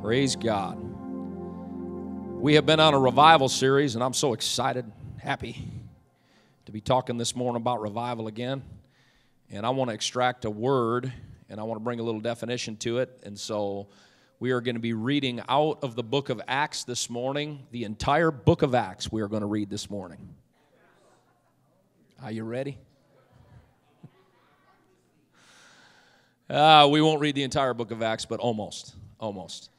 Praise God. We have been on a revival series, and I'm so excited, happy to be talking this morning about revival again. And I want to extract a word, and I want to bring a little definition to it. And so we are going to be reading out of the book of Acts this morning. The entire book of Acts we are going to read this morning. Are you ready? We won't read the entire book of Acts, but almost, almost.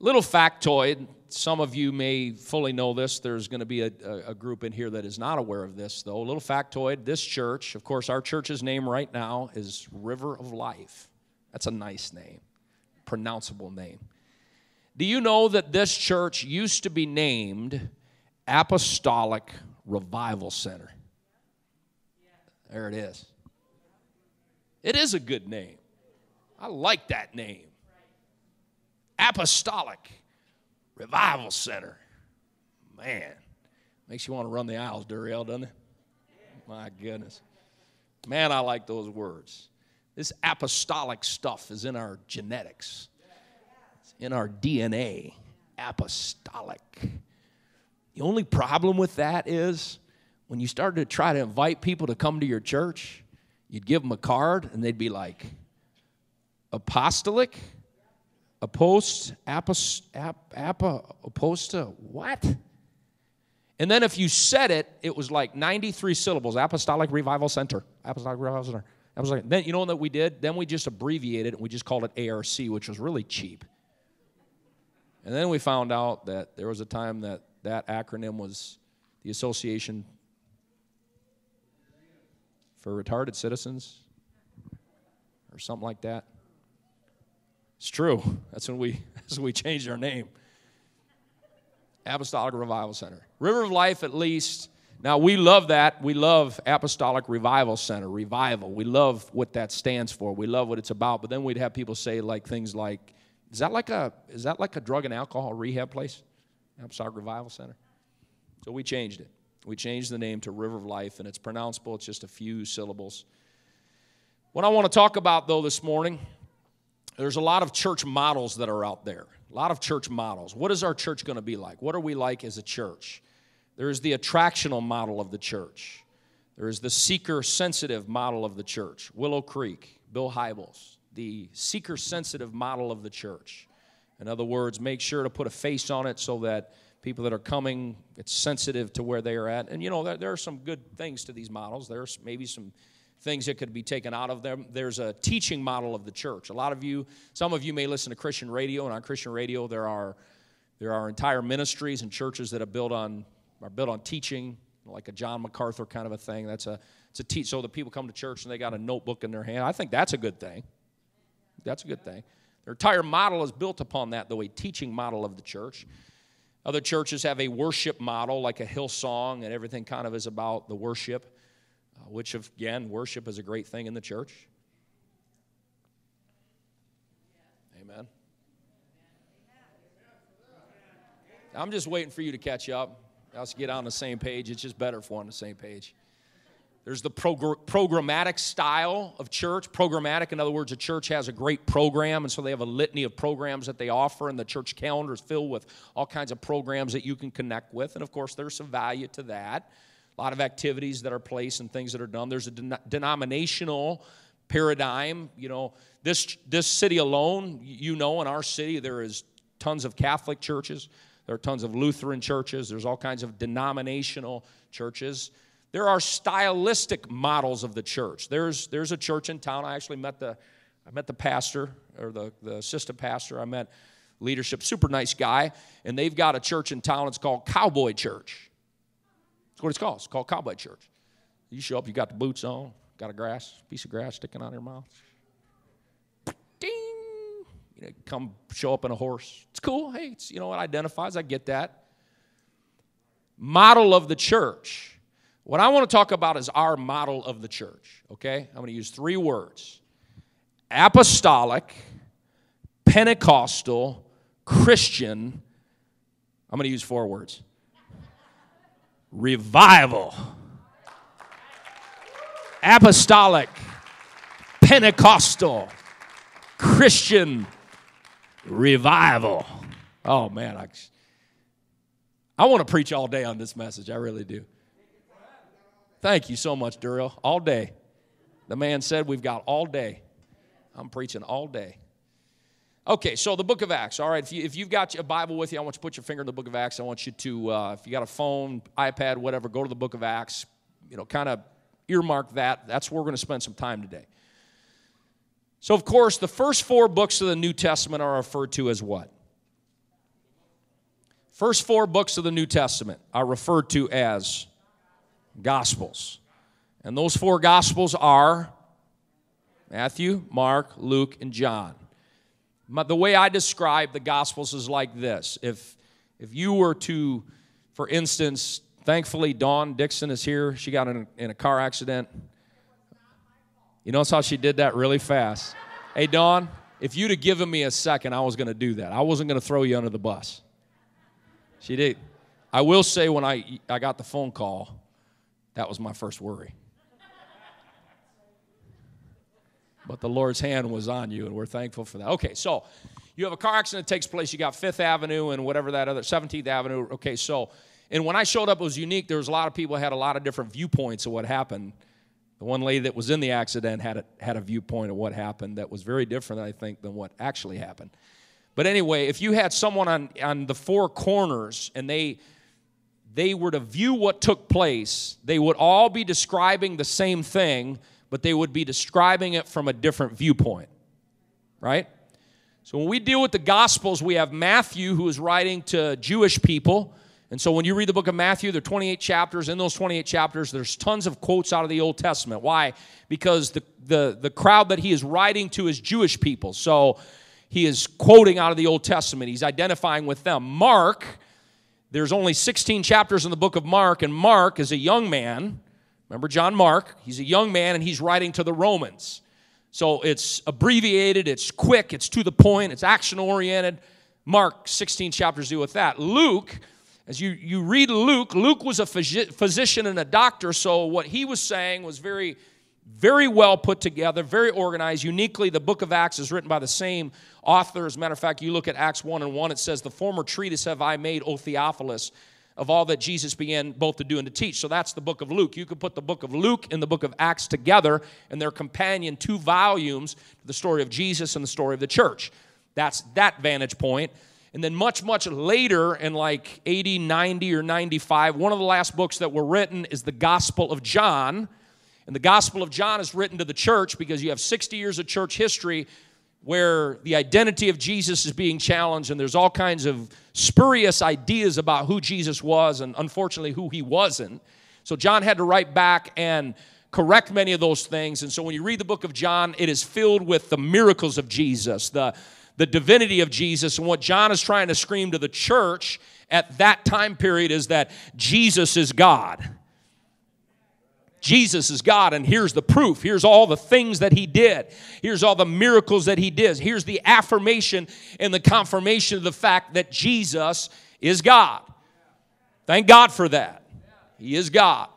Little factoid, some of you may fully know this. There's going to be a group in here that is not aware of this, though. A little factoid, this church, of course, our church's name right now is River of Life. That's a nice name, pronounceable name. Do you know that this church used to be named Apostolic Revival Center? There it is. It is a good name. I like that name. Apostolic Revival Center. Man, makes you want to run the aisles, Durrell, doesn't it? My goodness. Man, I like those words. This apostolic stuff is in our genetics. It's in our DNA. Apostolic. The only problem with that is when you started to try to invite people to come to your church, you'd give them a card, and they'd be like, apostolic? Aposta, what? And then if you said it, it was like 93 syllables, Apostolic Revival Center, Apostolic Revival Center. I was like, then you know what we did? Then we just abbreviated it, and we just called it ARC, which was really cheap. And then we found out that there was a time that that acronym was the Association for Retarded Citizens or something like that. It's true. That's when we changed our name. Apostolic Revival Center. River of Life, at least. Now, we love that. We love Apostolic Revival Center, revival. We love what that stands for. We love what it's about. But then we'd have people say like things like, is that like a drug and alcohol rehab place? Apostolic Revival Center. So we changed it. We changed the name to River of Life, and it's pronounceable. It's just a few syllables. What I want to talk about, though, this morning, there's a lot of church models that are out there, a lot of church models. What is our church going to be like? What are we like as a church? There is the attractional model of the church. There is the seeker-sensitive model of the church. Willow Creek, Bill Hybels, the seeker-sensitive model of the church. In other words, make sure to put a face on it so that people that are coming, it's sensitive to where they are at. And, you know, there are some good things to these models. There's maybe some things that could be taken out of them. There's a teaching model of the church. A lot of you, some of you may listen to Christian radio, and on Christian radio there are entire ministries and churches that are built on teaching, like a John MacArthur kind of a thing. So the people come to church and they got a notebook in their hand. I think that's a good thing. That's a good thing. Their entire model is built upon that, though, a teaching model of the church. Other churches have a worship model, like a Hillsong, and everything kind of is about the worship. Which, again, worship is a great thing in the church. Amen. I'm just waiting for you to catch up. Let's get on the same page. It's just better if we're on the same page. There's the programmatic style of church. Programmatic, in other words, a church has a great program, and so they have a litany of programs that they offer, and the church calendar is filled with all kinds of programs that you can connect with. And, of course, there's some value to that. A lot of activities that are placed and things that are done. There's a denominational paradigm. You know, this city alone, you know, in our city, there is tons of Catholic churches. There are tons of Lutheran churches. There's all kinds of denominational churches. There are stylistic models of the church. There's a church in town. I actually met the pastor or the assistant pastor. I met leadership, super nice guy, and they've got a church in town. It's called Cowboy Church. That's what it's called. It's called Cowboy Church. You show up, you got the boots on, got a piece of grass sticking out of your mouth. Ding! You know, come show up in a horse. It's cool. Hey, it's, you know, it identifies. I get that. Model of the church. What I want to talk about is our model of the church, okay? I'm going to use three words. Apostolic, Pentecostal, Christian. I'm going to use four words. Revival, apostolic, Pentecostal, Christian revival. Oh, man, I want to preach all day on this message. I really do. Thank you so much, Durrell. All day. The man said we've got all day. I'm preaching all day. Okay, so the book of Acts. All right, if you've got a Bible with you, I want you to put your finger in the book of Acts. I want you to, if you got a phone, iPad, whatever, go to the book of Acts. You know, kind of earmark that. That's where we're going to spend some time today. So, of course, the first four books of the New Testament are referred to as what? First four books of the New Testament are referred to as Gospels. And those four Gospels are Matthew, Mark, Luke, and John. The way I describe the Gospels is like this. If you were to, for instance, thankfully Dawn Dixon is here. She got in a car accident. You notice how she did that really fast? Hey, Dawn, if you'd have given me a second, I was going to do that. I wasn't going to throw you under the bus. She did. I will say when I got the phone call, that was my first worry. But the Lord's hand was on you, and we're thankful for that. Okay, so you have a car accident that takes place. You got Fifth Avenue and whatever that other, 17th Avenue. Okay, so, and when I showed up, it was unique. There was a lot of people who had a lot of different viewpoints of what happened. The one lady that was in the accident had a viewpoint of what happened that was very different, I think, than what actually happened. But anyway, if you had someone on the four corners and they were to view what took place, they would all be describing the same thing, but they would be describing it from a different viewpoint, right? So when we deal with the Gospels, we have Matthew, who is writing to Jewish people. And so when you read the book of Matthew, there are 28 chapters. In those 28 chapters, there's tons of quotes out of the Old Testament. Why? Because the crowd that he is writing to is Jewish people. So he is quoting out of the Old Testament. He's identifying with them. Mark, there's only 16 chapters in the book of Mark, and Mark is a young man. Remember John Mark? He's a young man, and he's writing to the Romans. So it's abbreviated, it's quick, it's to the point, it's action-oriented. Mark, 16 chapters deal with that. Luke, as you read Luke was a physician and a doctor, so what he was saying was very, very well put together, very organized. Uniquely, the book of Acts is written by the same author. As a matter of fact, you look at Acts 1:1, it says, "The former treatise have I made, O Theophilus, of all that Jesus began both to do and to teach." So that's the book of Luke. You could put the book of Luke and the book of Acts together, and they're companion two volumes to the story of Jesus and the story of the church. That's that vantage point. And then much, much later, in like 80, 90, or 95, one of the last books that were written is the Gospel of John. And the Gospel of John is written to the church because you have 60 years of church history where the identity of Jesus is being challenged, and there's all kinds of spurious ideas about who Jesus was and, unfortunately, who he wasn't. So John had to write back and correct many of those things. And so when you read the book of John, it is filled with the miracles of Jesus, the divinity of Jesus. And what John is trying to scream to the church at that time period is that Jesus is God. Jesus is God, and here's the proof. Here's all the things that he did. Here's all the miracles that he did. Here's the affirmation and the confirmation of the fact that Jesus is God. Thank God for that. He is God.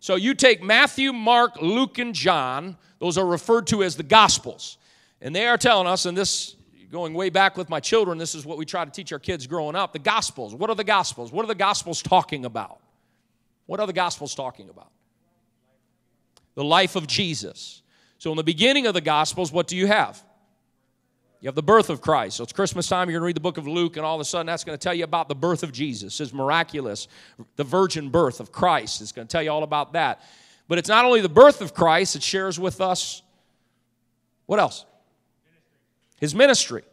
So you take Matthew, Mark, Luke, and John. Those are referred to as the Gospels. And they are telling us, and this, going way back with my children, this is what we try to teach our kids growing up, the Gospels. What are the Gospels? What are the Gospels talking about? What are the Gospels talking about? The life of Jesus. So in the beginning of the Gospels, what do you have? You have the birth of Christ. So it's Christmas time, you're going to read the book of Luke, and all of a sudden that's going to tell you about the birth of Jesus, his miraculous, the virgin birth of Christ. It's going to tell you all about that. But it's not only the birth of Christ, it shares with us, what else? His ministry.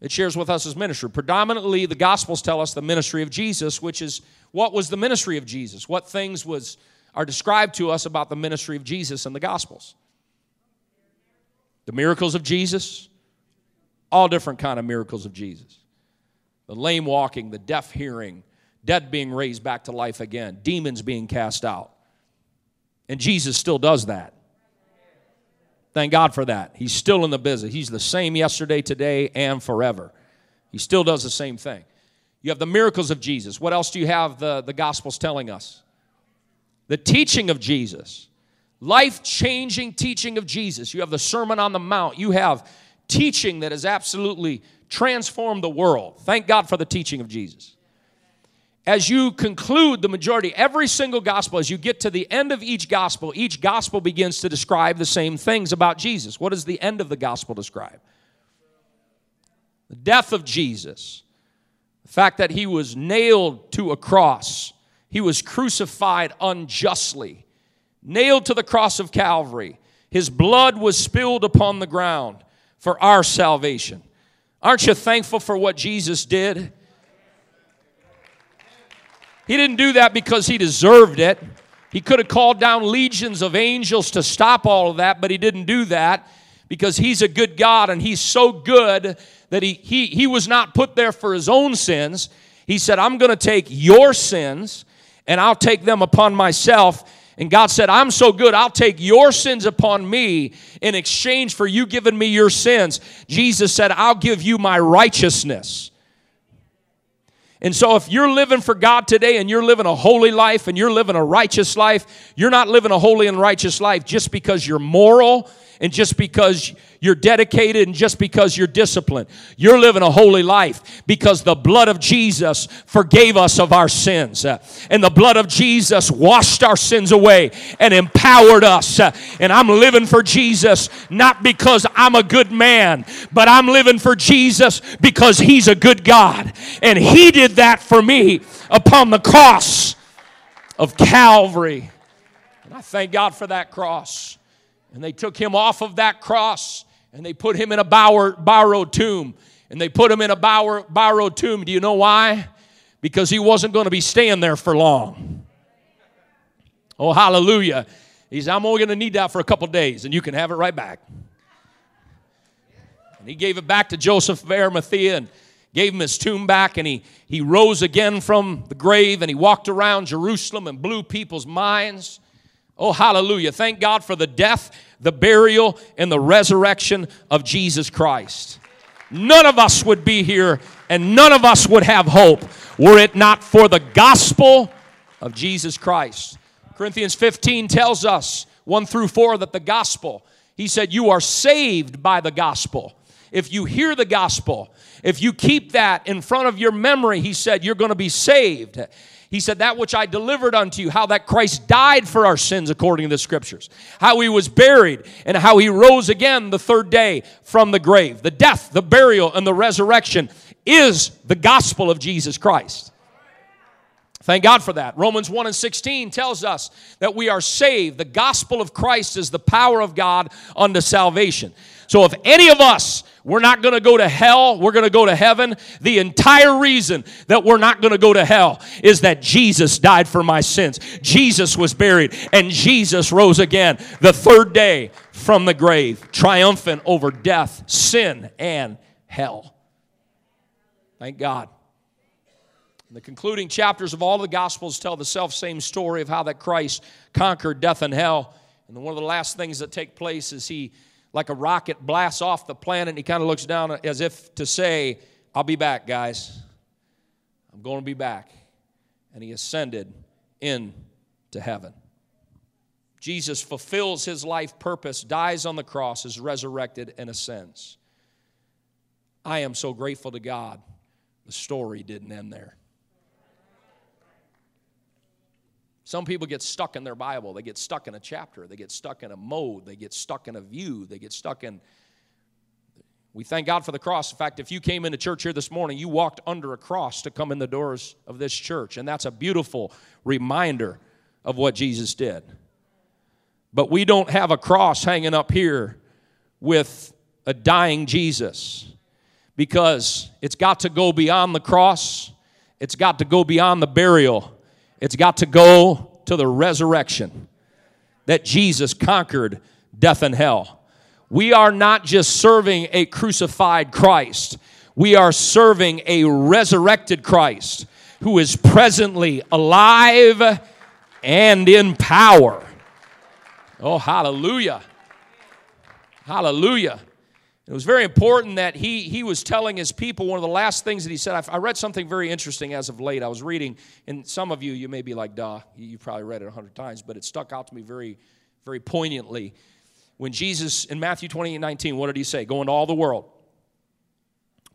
It shares with us his ministry. Predominantly, the Gospels tell us the ministry of Jesus, which is, what was the ministry of Jesus? What things was are described to us about the ministry of Jesus in the Gospels. The miracles of Jesus, all different kind of miracles of Jesus. The lame walking, the deaf hearing, dead being raised back to life again, demons being cast out. And Jesus still does that. Thank God for that. He's still in the business. He's the same yesterday, today, and forever. He still does the same thing. You have the miracles of Jesus. What else do you have the Gospels telling us? The teaching of Jesus, life-changing teaching of Jesus. You have the Sermon on the Mount. You have teaching that is absolutely transform the world. Thank God for the teaching of Jesus. As you conclude the majority, every single gospel, as you get to the end of each gospel begins to describe the same things about Jesus. What does the end of the gospel describe? The death of Jesus. The fact that he was nailed to a cross. He was crucified unjustly. Nailed to the cross of Calvary. His blood was spilled upon the ground for our salvation. Aren't you thankful for what Jesus did? He didn't do that because he deserved it. He could have called down legions of angels to stop all of that, but he didn't do that because he's a good God and he's so good that he was not put there for his own sins. He said, I'm going to take your sins and I'll take them upon myself. And God said, I'm so good, I'll take your sins upon me in exchange for you giving me your sins. Jesus said, I'll give you my righteousness. And so if you're living for God today and you're living a holy life and you're living a righteous life, you're not living a holy and righteous life just because you're moral and just because you're dedicated and just because you're disciplined. You're living a holy life because the blood of Jesus forgave us of our sins. And the blood of Jesus washed our sins away and empowered us. And I'm living for Jesus not because I'm a good man, but I'm living for Jesus because he's a good God. And he did that for me upon the cross of Calvary. And I thank God for that cross. And they took him off of that cross and they put him in a borrowed tomb. And they put him in a borrowed tomb. Do you know why? Because he wasn't going to be staying there for long. Oh, hallelujah. He said, I'm only going to need that for a couple days and you can have it right back. And he gave it back to Joseph of Arimathea and gave him his tomb back. And he rose again from the grave and he walked around Jerusalem and blew people's minds. Oh, hallelujah. Thank God for the death, the burial, and the resurrection of Jesus Christ. None of us would be here and none of us would have hope were it not for the gospel of Jesus Christ. Corinthians 15 tells us, 1-4, that the gospel, he said, you are saved by the gospel. If you hear the gospel, if you keep that in front of your memory, he said, you're going to be saved. He said, that which I delivered unto you, how that Christ died for our sins according to the Scriptures, how he was buried, and how he rose again the third day from the grave. The death, the burial, and the resurrection is the gospel of Jesus Christ. Thank God for that. Romans 1:16 tells us that we are saved. The gospel of Christ is the power of God unto salvation. So if any of us, we're not going to go to hell, we're going to go to heaven, the entire reason that we're not going to go to hell is that Jesus died for my sins. Jesus was buried, and Jesus rose again the third day from the grave, triumphant over death, sin, and hell. Thank God. The concluding chapters of all the Gospels tell the selfsame story of how that Christ conquered death and hell. And one of the last things that take place is he, like a rocket, blasts off the planet. And he kind of looks down as if to say, I'll be back, guys. I'm going to be back. And he ascended into heaven. Jesus fulfills his life purpose, dies on the cross, is resurrected, and ascends. I am so grateful to God the story didn't end there. Some people get stuck in their Bible. They get stuck in a chapter. They get stuck in a mode. They get stuck in a view. They get stuck in... We thank God for the cross. In fact, if you came into church here this morning, you walked under a cross to come in the doors of this church. And that's a beautiful reminder of what Jesus did. But we don't have a cross hanging up here with a dying Jesus, because it's got to go beyond the cross. It's got to go beyond the burial. It's got to go to the resurrection, that Jesus conquered death and hell. We are not just serving a crucified Christ. We are serving a resurrected Christ who is presently alive and in power. Oh, hallelujah. Hallelujah. It was very important that he was telling his people one of the last things that he said. I read something very interesting as of late. I was reading, and some of you may be like, duh, you probably read it 100 times, but it stuck out to me very, very poignantly. When Jesus, in Matthew 28:19, what did he say? Go into all the world,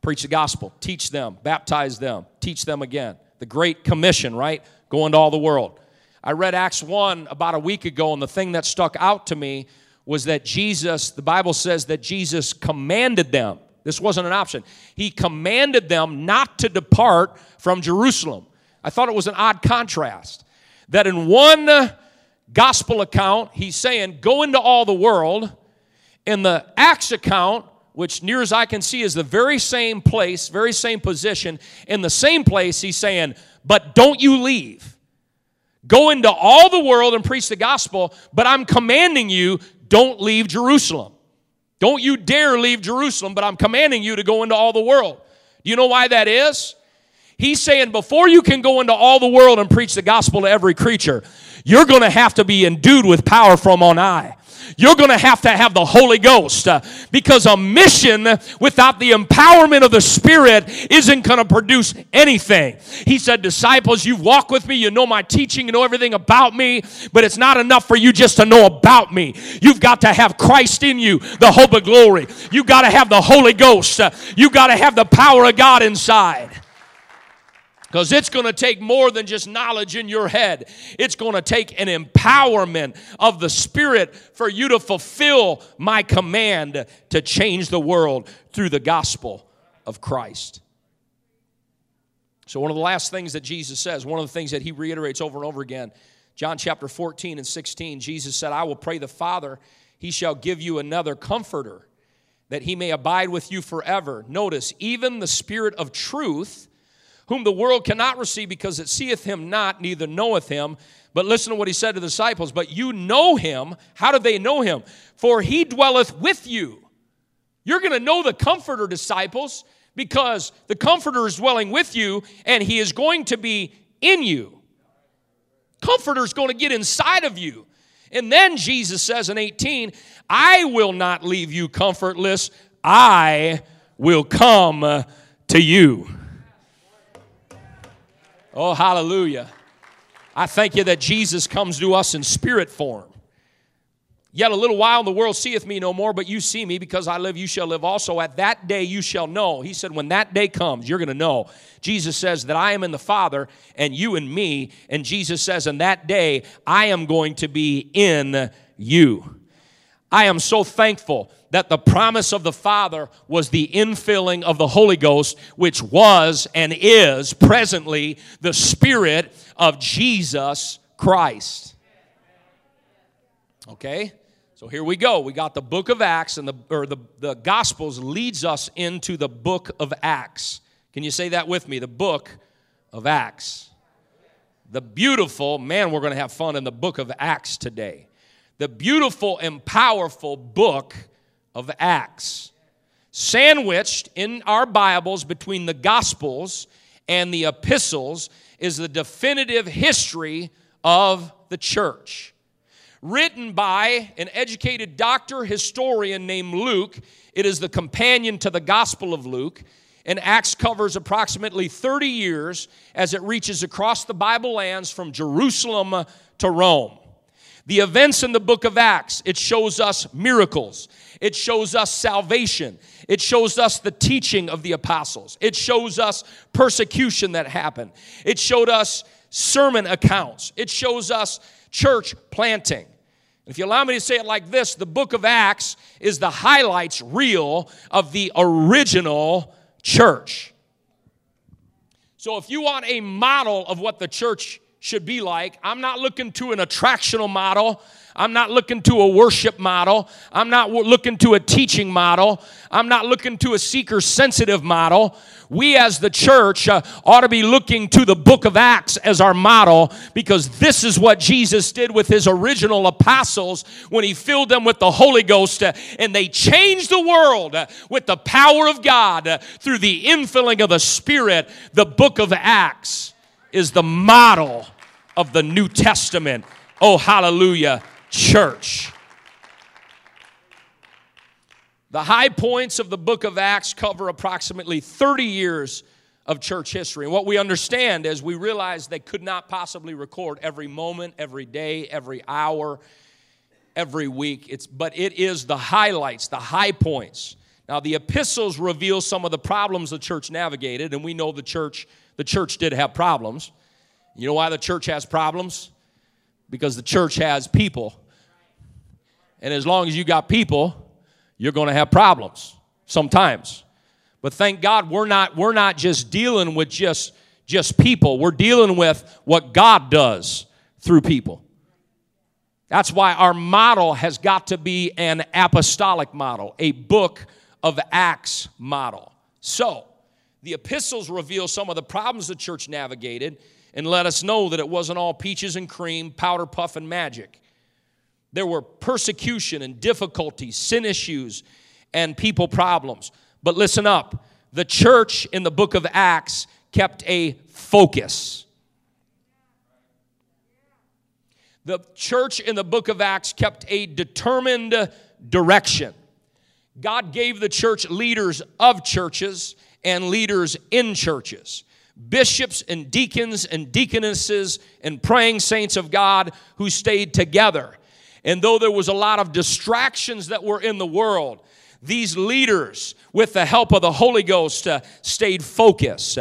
Preach the gospel. Teach them. Baptize them. Teach them again. The Great Commission, right? Go into all the world. I read Acts 1 about a week ago, and the thing that stuck out to me was that Jesus, the Bible says that Jesus commanded them. This wasn't an option. He commanded them not to depart from Jerusalem. I thought it was an odd contrast that in one gospel account, he's saying, go into all the world. In the Acts account, which near as I can see is the very same place, very same position, in the same place, he's saying, but don't you leave. Go into all the world and preach the gospel, but I'm commanding you, don't leave Jerusalem. Don't you dare leave Jerusalem, but I'm commanding you to go into all the world. Do you know why that is? He's saying before you can go into all the world and preach the gospel to every creature, you're going to have to be endued with power from on high. You're going to have the Holy Ghost because a mission without the empowerment of the Spirit isn't going to produce anything. He said, disciples, you walk with me, you know my teaching, you know everything about me, but it's not enough for you just to know about me. You've got to have Christ in you, the hope of glory. You've got to have the Holy Ghost. You've got to have the power of God inside. Because it's going to take more than just knowledge in your head. It's going to take an empowerment of the Spirit for you to fulfill my command to change the world through the gospel of Christ. So one of the last things that Jesus says, one of the things that he reiterates over and over again, John chapter 14 and 16, Jesus said, I will pray the Father, he shall give you another comforter, that he may abide with you forever. Notice, even the Spirit of truth, whom the world cannot receive because it seeth him not, neither knoweth him. But listen to what he said to the disciples. But you know him. How do they know him? For he dwelleth with you. You're going to know the Comforter, disciples, because the Comforter is dwelling with you, and he is going to be in you. Comforter is going to get inside of you. And then Jesus says in 18, I will not leave you comfortless. I will come to you. Oh, hallelujah. I thank you that Jesus comes to us in spirit form. Yet a little while the world seeth me no more, but you see me because I live, you shall live also. At that day you shall know. He said, when that day comes, you're going to know. Jesus says that I am in the Father and you in me. And Jesus says, in that day, I am going to be in you. I am so thankful that the promise of the Father was the infilling of the Holy Ghost, which was and is presently the Spirit of Jesus Christ. Okay? So here we go. We got the book of Acts, and the Gospels leads us into the book of Acts. Can you say that with me? The book of Acts. The beautiful, man, we're going to have fun in the book of Acts today. The beautiful and powerful book of Acts, sandwiched in our Bibles between the Gospels and the epistles, is the definitive history of the church. Written by an educated doctor historian named Luke, it is the companion to the Gospel of Luke, and Acts covers approximately 30 years as it reaches across the Bible lands from Jerusalem to Rome. The events in the book of Acts, it shows us miracles. It shows us salvation. It shows us the teaching of the apostles. It shows us persecution that happened. It showed us sermon accounts. It shows us church planting. If you allow me to say it like this, the book of Acts is the highlights reel of the original church. So if you want a model of what the church should be like, I'm not looking to an attractional model. I'm not looking to a worship model. I'm not looking to a teaching model. I'm not looking to a seeker-sensitive model. We as the church ought to be looking to the book of Acts as our model, because this is what Jesus did with his original apostles when he filled them with the Holy Ghost, and they changed the world with the power of God through the infilling of the Spirit. The book of Acts is the model of the New Testament. Oh, hallelujah, church. The high points of the book of Acts cover approximately 30 years of church history. And what we understand is we realize they could not possibly record every moment, every day, every hour, every week. But it is the highlights, the high points. Now, the epistles reveal some of the problems the church navigated, and we know the church did have problems. You know why the church has problems? Because the church has people. And as long as you got people, you're going to have problems sometimes. But thank God we're not just dealing with just people. We're dealing with what God does through people. That's why our model has got to be an apostolic model, a book of Acts model. So, the epistles reveal some of the problems the church navigated and let us know that it wasn't all peaches and cream, powder puff and magic. There were persecution and difficulties, sin issues, and people problems. But listen up. The church in the book of Acts kept a focus. The church in the book of Acts kept a determined direction. God gave the church leaders of churches and leaders in churches. Bishops and deacons and deaconesses and praying saints of God who stayed together. And though there was a lot of distractions that were in the world, these leaders, with the help of the Holy Ghost, stayed focused.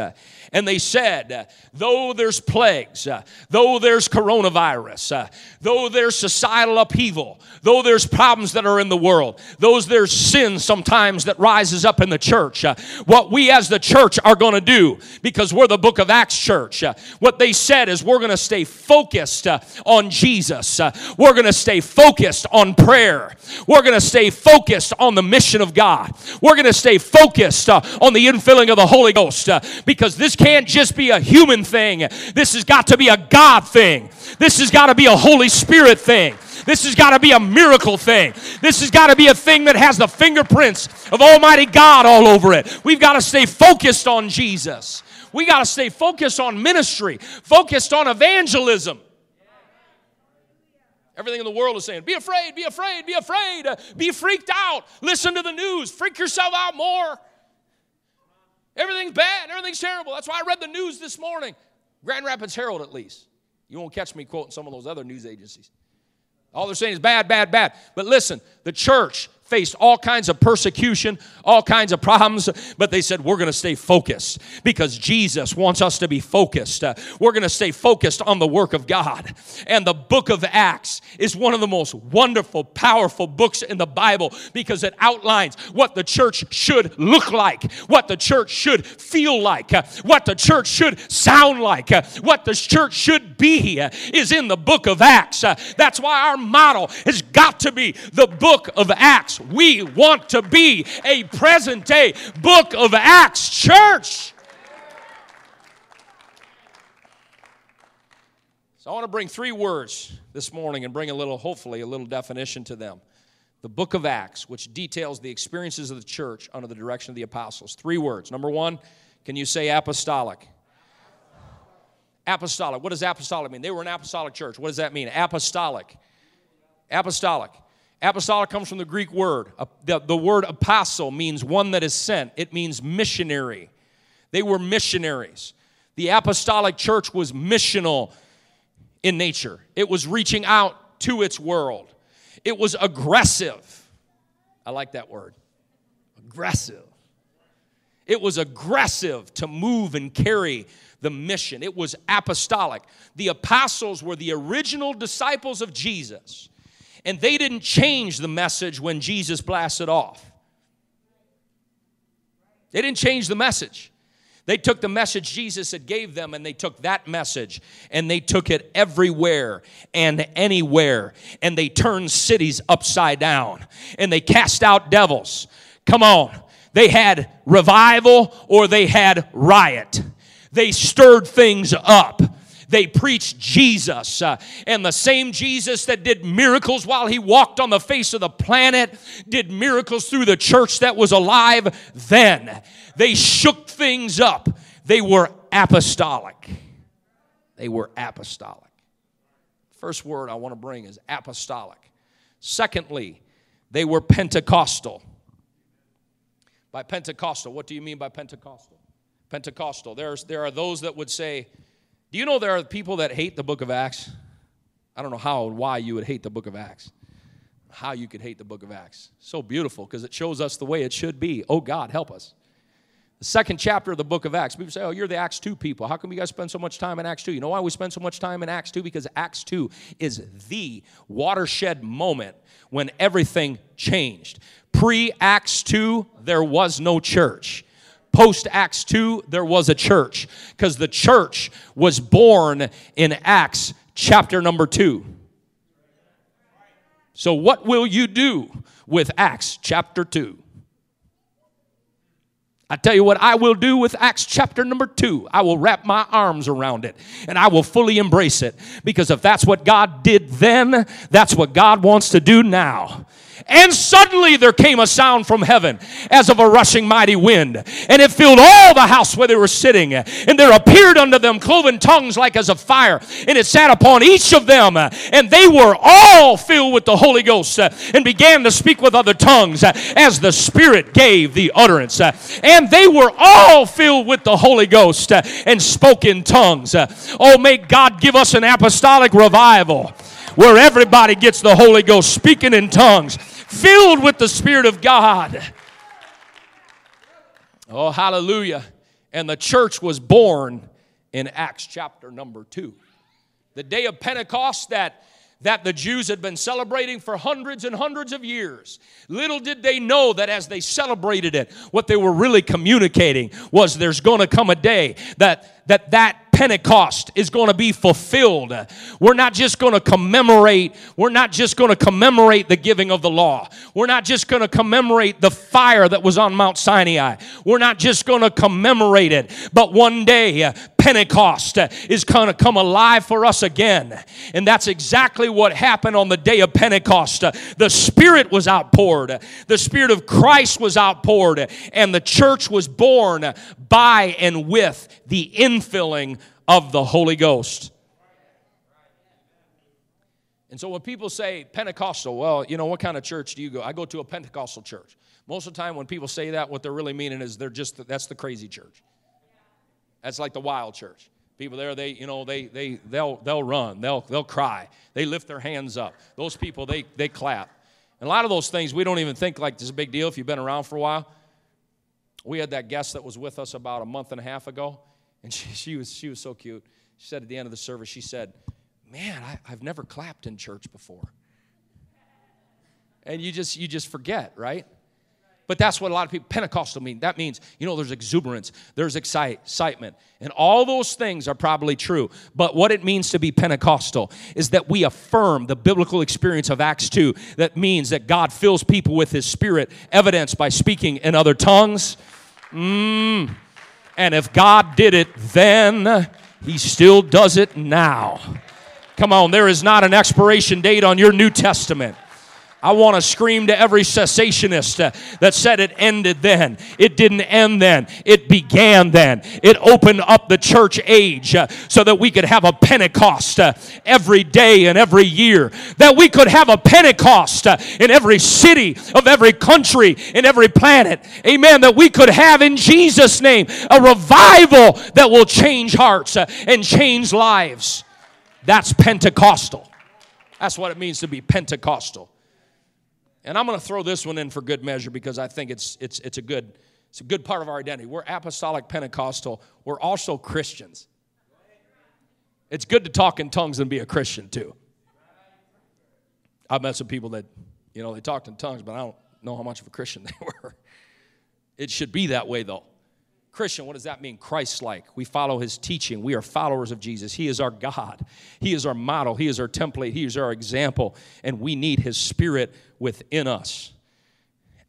And they said, though there's plagues, though there's coronavirus, though there's societal upheaval, though there's problems that are in the world, though there's sin sometimes that rises up in the church, what we as the church are going to do, because we're the book of Acts church, what they said is we're going to stay focused on Jesus. We're going to stay focused on prayer. We're going to stay focused on the mission of God. We're going to stay focused on the infilling of the Holy Ghost, because this can't just be a human thing. This has got to be a God thing. This has got to be a Holy Spirit thing. This has got to be a miracle thing. This has got to be a thing that has the fingerprints of Almighty God all over it. We've got to stay focused on Jesus. We got to stay focused on ministry, focused on evangelism. Everything in the world is saying, be afraid, be afraid, be afraid. Be freaked out. Listen to the news. Freak yourself out more. Everything's bad. Everything's terrible. That's why I read the news this morning. Grand Rapids Herald, at least. You won't catch me quoting some of those other news agencies. All they're saying is bad, bad, bad. But listen, the church faced all kinds of persecution, all kinds of problems, but they said, we're going to stay focused because Jesus wants us to be focused. We're going to stay focused on the work of God. And the book of Acts is one of the most wonderful, powerful books in the Bible because it outlines what the church should look like, what the church should feel like, what the church should sound like, what the church should be is in the book of Acts. That's why our model has got to be the book of Acts. We want to be a present-day book of Acts church. So I want to bring three words this morning and bring a little, hopefully, a little definition to them. The book of Acts, which details the experiences of the church under the direction of the apostles. Three words. Number one, can you say apostolic? Apostolic. What does apostolic mean? They were an apostolic church. What does that mean? Apostolic. Apostolic. Apostolic comes from the Greek word. The word apostle means one that is sent. It means missionary. They were missionaries. The apostolic church was missional in nature. It was reaching out to its world. It was aggressive. I like that word. Aggressive. It was aggressive to move and carry the mission. It was apostolic. The apostles were the original disciples of Jesus. And they didn't change the message when Jesus blasted off. They didn't change the message. They took the message Jesus had gave them, and they took that message, and they took it everywhere and anywhere, and they turned cities upside down, and they cast out devils. Come on. They had revival or they had riot. They stirred things up. They preached Jesus, and the same Jesus that did miracles while he walked on the face of the planet did miracles through the church that was alive then. They shook things up. They were apostolic. They were apostolic. First word I want to bring is apostolic. Secondly, they were Pentecostal. By Pentecostal, what do you mean by Pentecostal? Pentecostal, there are those that would say, do you know there are people that hate the book of Acts? I don't know how and why you would hate the book of Acts. how you could hate the book of Acts. So beautiful, because it shows us the way it should be. Oh, God, help us. The second chapter of the book of Acts. People say, oh, you're the Acts 2 people. How come you guys spend so much time in Acts 2? You know why we spend so much time in Acts 2? Because Acts 2 is the watershed moment when everything changed. Pre-Acts 2, there was no church. Post-Acts 2, there was a church, because the church was born in Acts chapter number 2. So what will you do with Acts chapter 2? I tell you what I will do with Acts chapter number 2. I will wrap my arms around it, and I will fully embrace it, because if that's what God did then, that's what God wants to do now. And suddenly there came a sound from heaven as of a rushing mighty wind, and it filled all the house where they were sitting. And there appeared unto them cloven tongues like as of fire, and it sat upon each of them. And they were all filled with the Holy Ghost, and began to speak with other tongues as the Spirit gave the utterance. And they were all filled with the Holy Ghost and spoke in tongues. Oh, may God give us an apostolic revival, where everybody gets the Holy Ghost, speaking in tongues, filled with the Spirit of God. Oh, hallelujah. And the church was born in Acts chapter number 2. The day of Pentecost that the Jews had been celebrating for hundreds and hundreds of years. Little did they know that as they celebrated it, what they were really communicating was there's going to come a day that Pentecost is going to be fulfilled. We're not just going to commemorate the giving of the law. We're not just going to commemorate the fire that was on Mount Sinai. We're not just going to commemorate it, but one day Pentecost is going to come alive for us again. And that's exactly what happened on the day of Pentecost. The Spirit was outpoured. The Spirit of Christ was outpoured, and the church was born by and with the infilling of the Holy Ghost. And so when people say Pentecostal, well, you know, what kind of church do you go? I go to a Pentecostal church. Most of the time when people say that, what they're really meaning is that's the crazy church. That's like the wild church. People there, they'll run, they'll cry, they lift their hands up. Those people, they clap. And a lot of those things we don't even think like this is a big deal if you've been around for a while. We had that guest that was with us about a month and a half ago, and she was so cute. She said at the end of the service, she said, "Man, I've never clapped in church before." And you just forget, right? But that's what a lot of people, Pentecostal mean. That means, you know, there's exuberance, there's excitement, and all those things are probably true. But what it means to be Pentecostal is that we affirm the biblical experience of Acts 2. That means that God fills people with His Spirit, evidenced by speaking in other tongues. And if God did it then, He still does it now. Come on, there is not an expiration date on your New Testament. I want to scream to every cessationist that said it ended then. It didn't end then. It began then. It opened up the church age so that we could have a Pentecost every day and every year. That we could have a Pentecost in every city of every country, in every planet. Amen. That we could have, in Jesus' name, a revival that will change hearts and change lives. That's Pentecostal. That's what it means to be Pentecostal. And I'm going to throw this one in for good measure, because I think it's a good part of our identity. We're apostolic Pentecostal. We're also Christians. It's good to talk in tongues and be a Christian too. I've met some people that, you know, they talked in tongues, but I don't know how much of a Christian they were. It should be that way though. Christian, what does that mean? Christ-like. We follow His teaching. We are followers of Jesus. He is our God. He is our model. He is our template. He is our example. And we need His Spirit within us.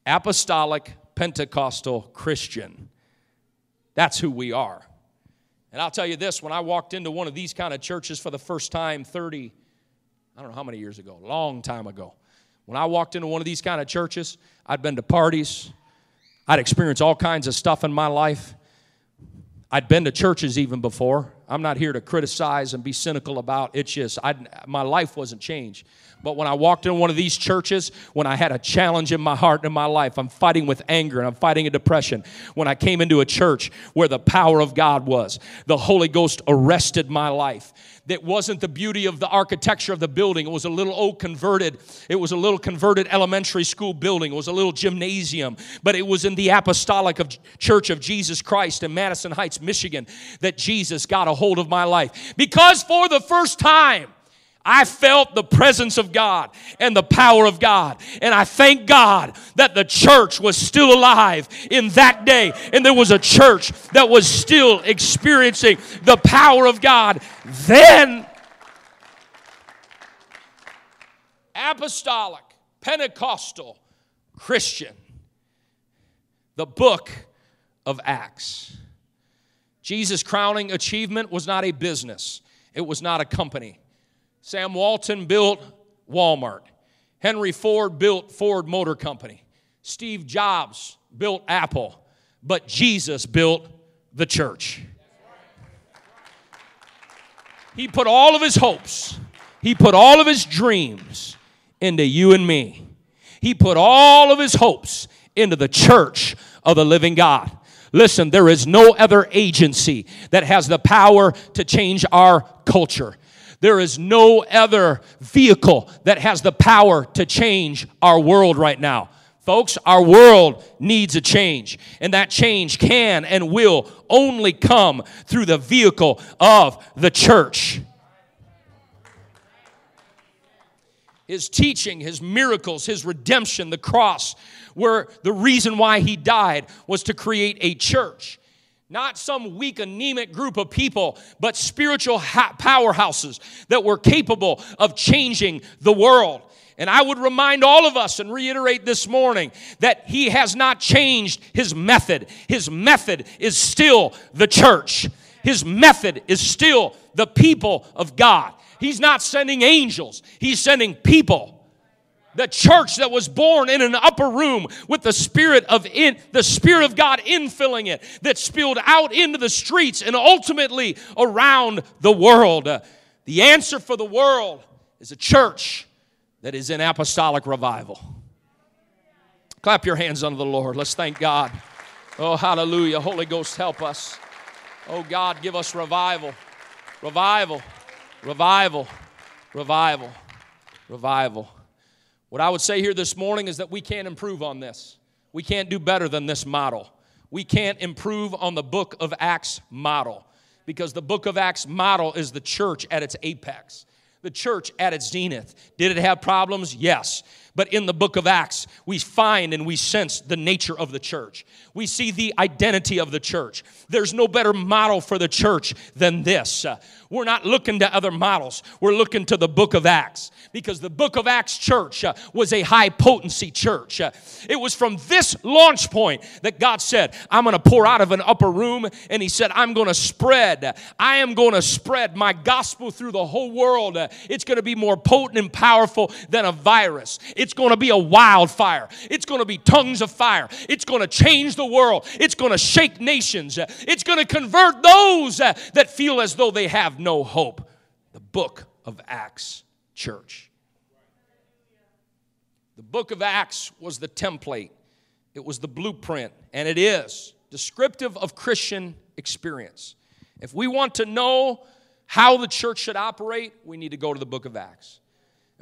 Apostolic, Pentecostal, Christian. That's who we are. And I'll tell you this, when I walked into one of these kind of churches for the first time I don't know how many years ago, a long time ago. When I walked into one of these kind of churches, I'd been to parties. I'd experienced all kinds of stuff in my life. I'd been to churches even before. I'm not here to criticize and be cynical about. It's just my life wasn't changed. But when I walked in one of these churches, when I had a challenge in my heart and in my life, I'm fighting with anger and I'm fighting a depression. When I came into a church where the power of God was, the Holy Ghost arrested my life. That wasn't the beauty of the architecture of the building. It was a little old converted. It was a little converted elementary school building. It was a little gymnasium. But it was in the Apostolic Church of Jesus Christ in Madison Heights, Michigan, that Jesus got a hold of my life. Because for the first time, I felt the presence of God and the power of God. And I thank God that the church was still alive in that day. And there was a church that was still experiencing the power of God. Then, apostolic, Pentecostal, Christian. The book of Acts. Jesus' crowning achievement was not a business. It was not a company. Sam Walton built Walmart. Henry Ford built Ford Motor Company. Steve Jobs built Apple. But Jesus built the church. He put all of his hopes, he put all of his dreams into you and me. He put all of his hopes into the church of the living God. Listen, there is no other agency that has the power to change our culture. There is no other vehicle that has the power to change our world right now. Folks, our world needs a change, and that change can and will only come through the vehicle of the church. His teaching, his miracles, his redemption, the cross, were the reason why he died was to create a church. Not some weak, anemic group of people, but spiritual powerhouses that were capable of changing the world. And I would remind all of us and reiterate this morning that he has not changed his method. His method is still the church. His method is still the people of God. He's not sending angels. He's sending people. The church that was born in an upper room with the Spirit of God infilling it, that spilled out into the streets and ultimately around the world. The answer for the world is a church that is in apostolic revival. Clap your hands unto the Lord. Let's thank God. Oh, hallelujah. Holy Ghost, help us. Oh, God, give us revival. Revival. Revival. Revival. Revival. What I would say here this morning is that we can't improve on this. We can't do better than this model. We can't improve on the book of Acts model, because the book of Acts model is the church at its apex, the church at its zenith. Did it have problems? Yes. But in the book of Acts, we find and we sense the nature of the church. We see the identity of the church. There's no better model for the church than this. We're not looking to other models. We're looking to the book of Acts, because the book of Acts church was a high-potency church. It was from this launch point that God said, I'm going to pour out of an upper room, and he said, I am going to spread my gospel through the whole world. It's going to be more potent and powerful than a virus. It's going to be a wildfire. It's going to be tongues of fire. It's going to change the world. It's going to shake nations. It's going to convert those that feel as though they have no hope. The book of Acts church. The book of Acts was the template. It was the blueprint, and it is descriptive of Christian experience. If we want to know how the church should operate, we need to go to the book of Acts.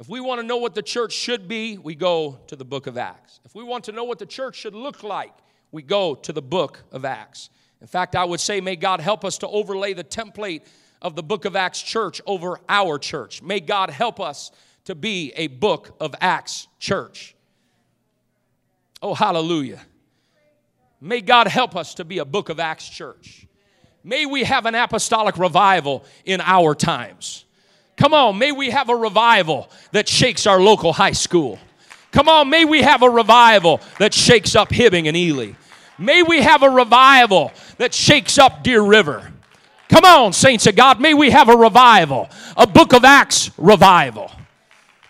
If we want to know what the church should be, we go to the book of Acts. If we want to know what the church should look like, we go to the book of Acts. In fact, I would say, may God help us to overlay the template of the book of Acts church over our church. May God help us to be a book of Acts church. Oh, hallelujah. May God help us to be a book of Acts church. May we have an apostolic revival in our times. Come on, may we have a revival that shakes our local high school. Come on, may we have a revival that shakes up Hibbing and Ely. May we have a revival that shakes up Deer River. Come on, saints of God, may we have a revival, a book of Acts revival.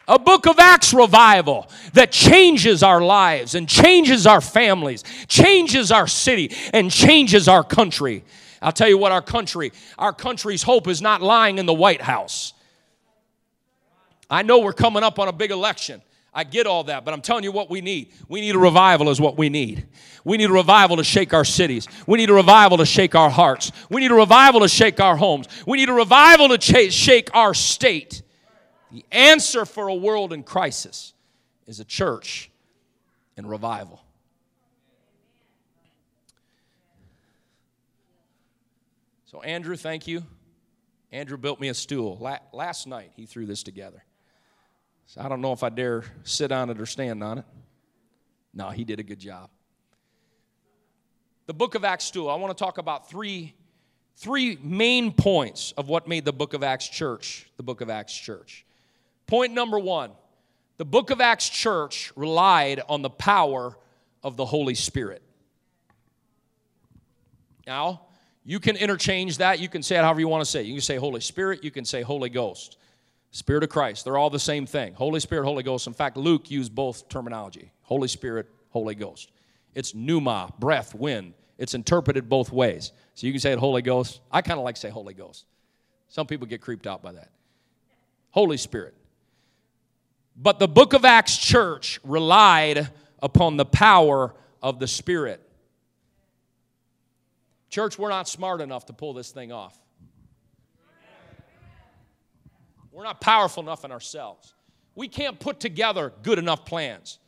A book of Acts revival that changes our lives and changes our families, changes our city, and changes our country. I'll tell you what, our country's hope is not lying in the White House. I know we're coming up on a big election. I get all that, but I'm telling you what we need. We need a revival is what we need. We need a revival to shake our cities. We need a revival to shake our hearts. We need a revival to shake our homes. We need a revival to shake our state. The answer for a world in crisis is a church in revival. So Andrew, thank you. Andrew built me a stool. Last night he threw this together. So I don't know if I dare sit on it or stand on it. No, he did a good job. The book of Acts stool. I want to talk about three main points of what made the book of Acts church, the book of Acts church. Point number one, the book of Acts church relied on the power of the Holy Spirit. Now, you can interchange that. You can say it however you want to say it. You can say Holy Spirit. You can say Holy Ghost. Spirit of Christ, they're all the same thing. Holy Spirit, Holy Ghost. In fact, Luke used both terminology. Holy Spirit, Holy Ghost. It's pneuma, breath, wind. It's interpreted both ways. So you can say it Holy Ghost. I kind of like to say Holy Ghost. Some people get creeped out by that. Holy Spirit. But the book of Acts church relied upon the power of the Spirit. Church, we're not smart enough to pull this thing off. We're not powerful enough in ourselves. We can't put together good enough plans.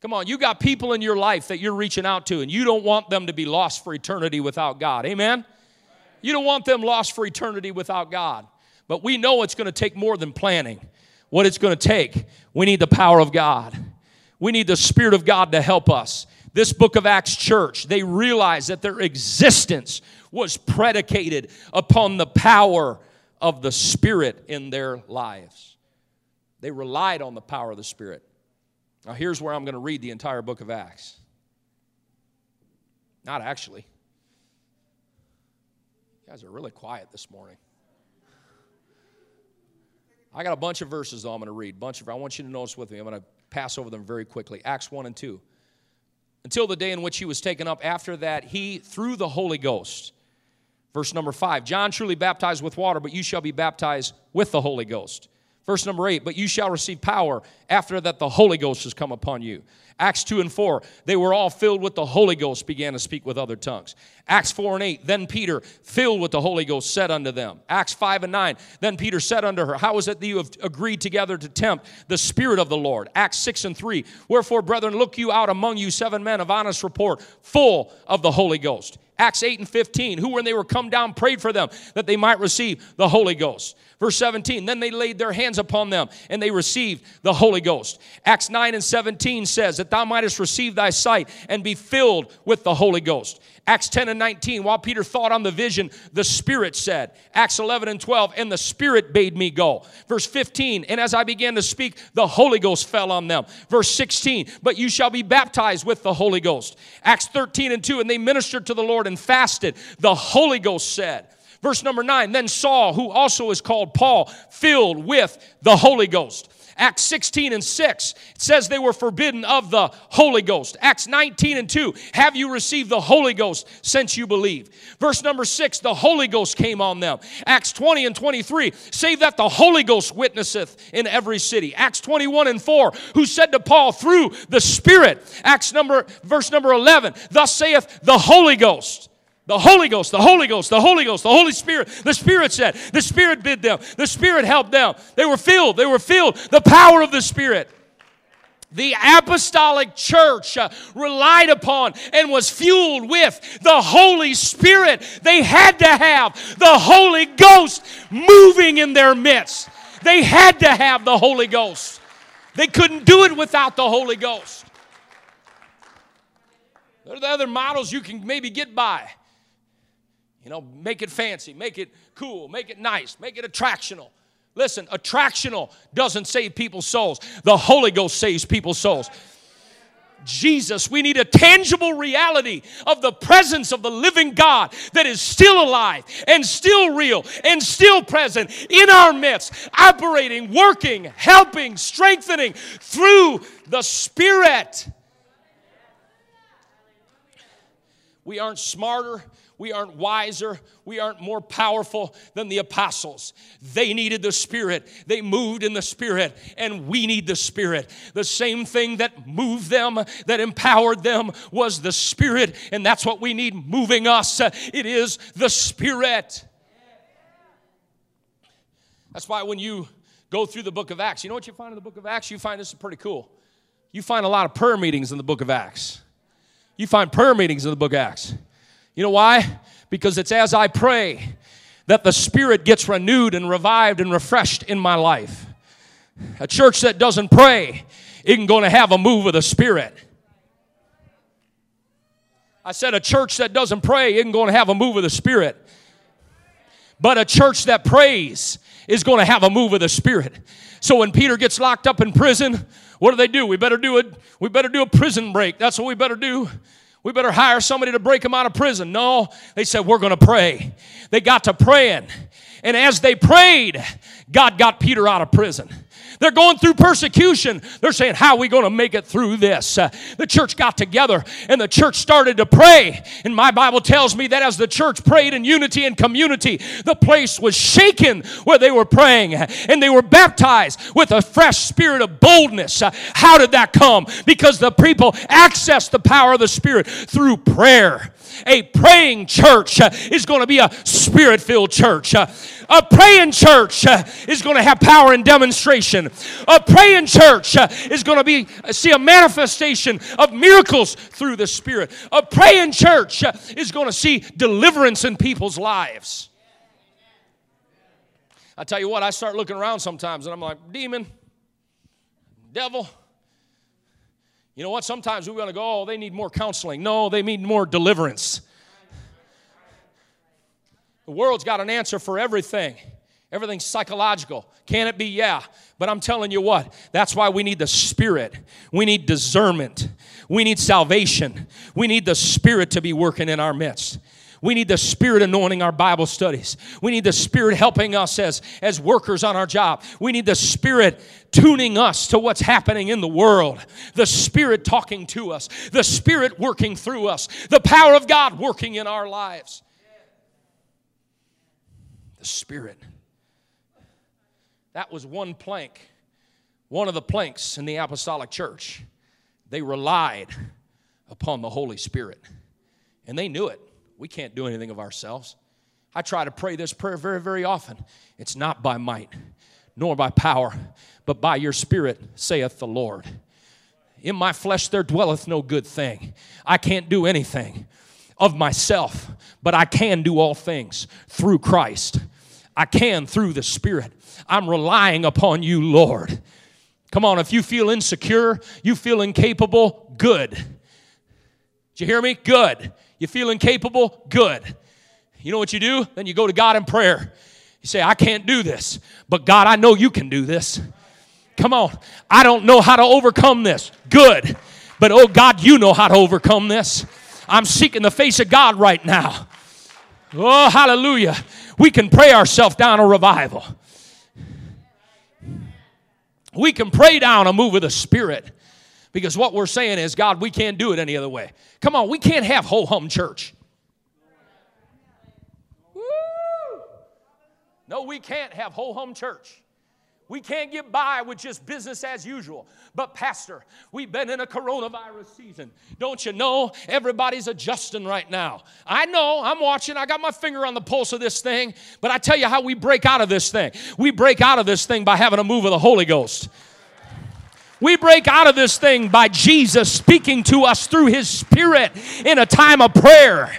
Come on, you got people in your life that you're reaching out to, and you don't want them to be lost for eternity without God. Amen? You don't want them lost for eternity without God. But we know it's going to take more than planning. What it's going to take, we need the power of God. We need the Spirit of God to help us. This book of Acts church, they realized that their existence was predicated upon the power of the Spirit in their lives. They relied on the power of the Spirit. Now here's where I'm going to read the entire book of Acts. Not actually. You guys are really quiet this morning. I got a bunch of verses I'm going to read. I want you to notice with me. I'm going to pass over them very quickly. Acts 1 and 2. Until the day in which he was taken up, after that he, through the Holy Ghost... Verse number 5, John truly baptized with water, but you shall be baptized with the Holy Ghost. Verse number 8, but you shall receive power after that the Holy Ghost has come upon you. Acts 2 and 4, they were all filled with the Holy Ghost, began to speak with other tongues. Acts 4 and 8, then Peter, filled with the Holy Ghost, said unto them. Acts 5 and 9, then Peter said unto her, how is it that you have agreed together to tempt the Spirit of the Lord? Acts 6 and 3, wherefore, brethren, look you out among you 7 men of honest report, full of the Holy Ghost. Acts 8 and 15, who when they were come down prayed for them that they might receive the Holy Ghost. Verse 17, then they laid their hands upon them and they received the Holy Ghost. Acts 9 and 17 says that thou mightest receive thy sight and be filled with the Holy Ghost. Acts 10 and 19, while Peter thought on the vision, the Spirit said. Acts 11 and 12, and the Spirit bade me go. Verse 15, and as I began to speak, the Holy Ghost fell on them. Verse 16, but you shall be baptized with the Holy Ghost. Acts 13 and 2, and they ministered to the Lord and fasted, the Holy Ghost said. Verse number 9, then Saul, who also is called Paul, filled with the Holy Ghost. Acts 16 and 6, it says they were forbidden of the Holy Ghost. Acts 19 and 2, have you received the Holy Ghost since you believe? Verse number 6, the Holy Ghost came on them. Acts 20 and 23, save that the Holy Ghost witnesseth in every city. Acts 21 and 4, who said to Paul through the Spirit. Verse number 11, thus saith the Holy Ghost. The Holy Ghost, the Holy Ghost, the Holy Ghost, the Holy Spirit. The Spirit said, the Spirit bid them, the Spirit helped them. They were filled, the power of the Spirit. The apostolic church relied upon and was fueled with the Holy Spirit. They had to have the Holy Ghost moving in their midst. They had to have the Holy Ghost. They couldn't do it without the Holy Ghost. There are the other models you can maybe get by. You know, make it fancy, make it cool, make it nice, make it attractional. Listen, attractional doesn't save people's souls. The Holy Ghost saves people's souls. Jesus, we need a tangible reality of the presence of the living God that is still alive and still real and still present in our midst, operating, working, helping, strengthening through the Spirit. We aren't smarter. We aren't wiser. We aren't more powerful than the apostles. They needed the Spirit. They moved in the Spirit, and we need the Spirit. The same thing that moved them, that empowered them, was the Spirit, and that's what we need moving us. It is the Spirit. That's why when you go through the book of Acts, you know what you find in the book of Acts? You find this is pretty cool. You find a lot of prayer meetings in the book of Acts. You find prayer meetings in the book of Acts. You know why? Because it's as I pray that the Spirit gets renewed and revived and refreshed in my life. A church that doesn't pray isn't going to have a move of the Spirit. I said a church that doesn't pray isn't going to have a move of the Spirit. But a church that prays is going to have a move of the Spirit. So when Peter gets locked up in prison, what do? We better do a prison break. That's what we better do. We better hire somebody to break him out of prison. No, they said, we're going to pray. They got to praying. And as they prayed, God got Peter out of prison. They're going through persecution. They're saying, how are we going to make it through this? The church got together, and the church started to pray. And my Bible tells me that as the church prayed in unity and community, the place was shaken where they were praying, and they were baptized with a fresh spirit of boldness. How did that come? Because the people accessed the power of the Spirit through prayer. A praying church is going to be a Spirit-filled church. A praying church is going to have power and demonstration. A praying church is going to see a manifestation of miracles through the Spirit. A praying church is going to see deliverance in people's lives. I tell you what, I start looking around sometimes and I'm like, demon, devil. You know what? Sometimes we're going to go, oh, they need more counseling. No, they need more deliverance. The world's got an answer for everything. Everything's psychological. Can it be? Yeah. But I'm telling you what, that's why we need the Spirit. We need discernment. We need salvation. We need the Spirit to be working in our midst. We need the Spirit anointing our Bible studies. We need the Spirit helping us as workers on our job. We need the Spirit tuning us to what's happening in the world. The Spirit talking to us. The Spirit working through us. The power of God working in our lives. The Spirit. That was one plank. One of the planks in the Apostolic Church. They relied upon the Holy Spirit. And they knew it. We can't do anything of ourselves. I try to pray this prayer very, very often. It's not by might, nor by power, but by your Spirit, saith the Lord. In my flesh there dwelleth no good thing. I can't do anything of myself, but I can do all things through Christ. I can through the Spirit. I'm relying upon you, Lord. Come on, if you feel insecure, you feel incapable, good. Did you hear me? Good. You feel incapable? Good. You know what you do? Then you go to God in prayer. You say, I can't do this, but God, I know you can do this. Come on. I don't know how to overcome this. Good. But oh God, you know how to overcome this. I'm seeking the face of God right now. Oh, hallelujah. We can pray ourselves down a revival. We can pray down a move of the Spirit. Because what we're saying is, God, we can't do it any other way. Come on, we can't have ho-hum church. Woo! No, we can't have ho-hum church. We can't get by with just business as usual. But, Pastor, we've been in a coronavirus season. Don't you know? Everybody's adjusting right now. I know. I'm watching. I got my finger on the pulse of this thing. But I tell you how we break out of this thing. We break out of this thing by having a move of the Holy Ghost. We break out of this thing by Jesus speaking to us through His Spirit in a time of prayer.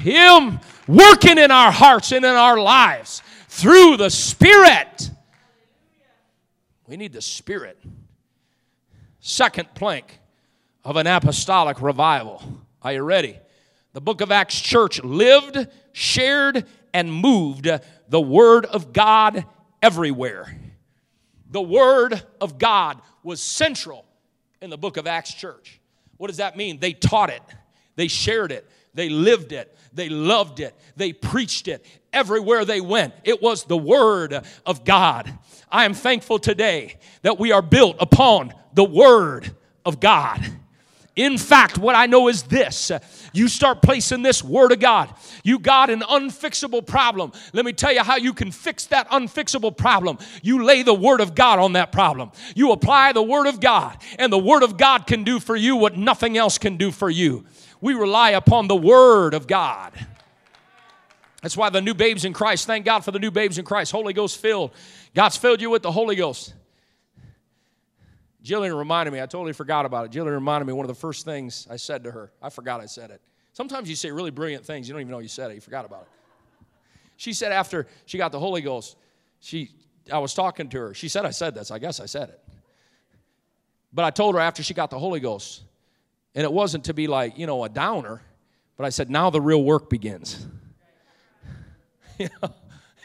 Him working in our hearts and in our lives through the Spirit. We need the Spirit. Second plank of an apostolic revival. Are you ready? The book of Acts church lived, shared, and moved the Word of God everywhere. The Word of God was central in the book of Acts church. What does that mean? They taught it. They shared it. They lived it. They loved it. They preached it. Everywhere they went, it was the Word of God. I am thankful today that we are built upon the Word of God. In fact, what I know is this. You start placing this word of God. You got an unfixable problem. Let me tell you how you can fix that unfixable problem. You lay the word of God on that problem. You apply the word of God, and the word of God can do for you what nothing else can do for you. We rely upon the word of God. That's why the new babes in Christ, thank God for the new babes in Christ, Holy Ghost filled. God's filled you with the Holy Ghost. Jillian reminded me, I totally forgot about it. Jillian reminded me one of the first things I said to her. I forgot I said it. Sometimes you say really brilliant things, you don't even know you said it, you forgot about it. She said after she got the Holy Ghost, I was talking to her. She said I said this, I guess I said it. But I told her after she got the Holy Ghost, and it wasn't to be like, you know, a downer, but I said, now the real work begins. You know,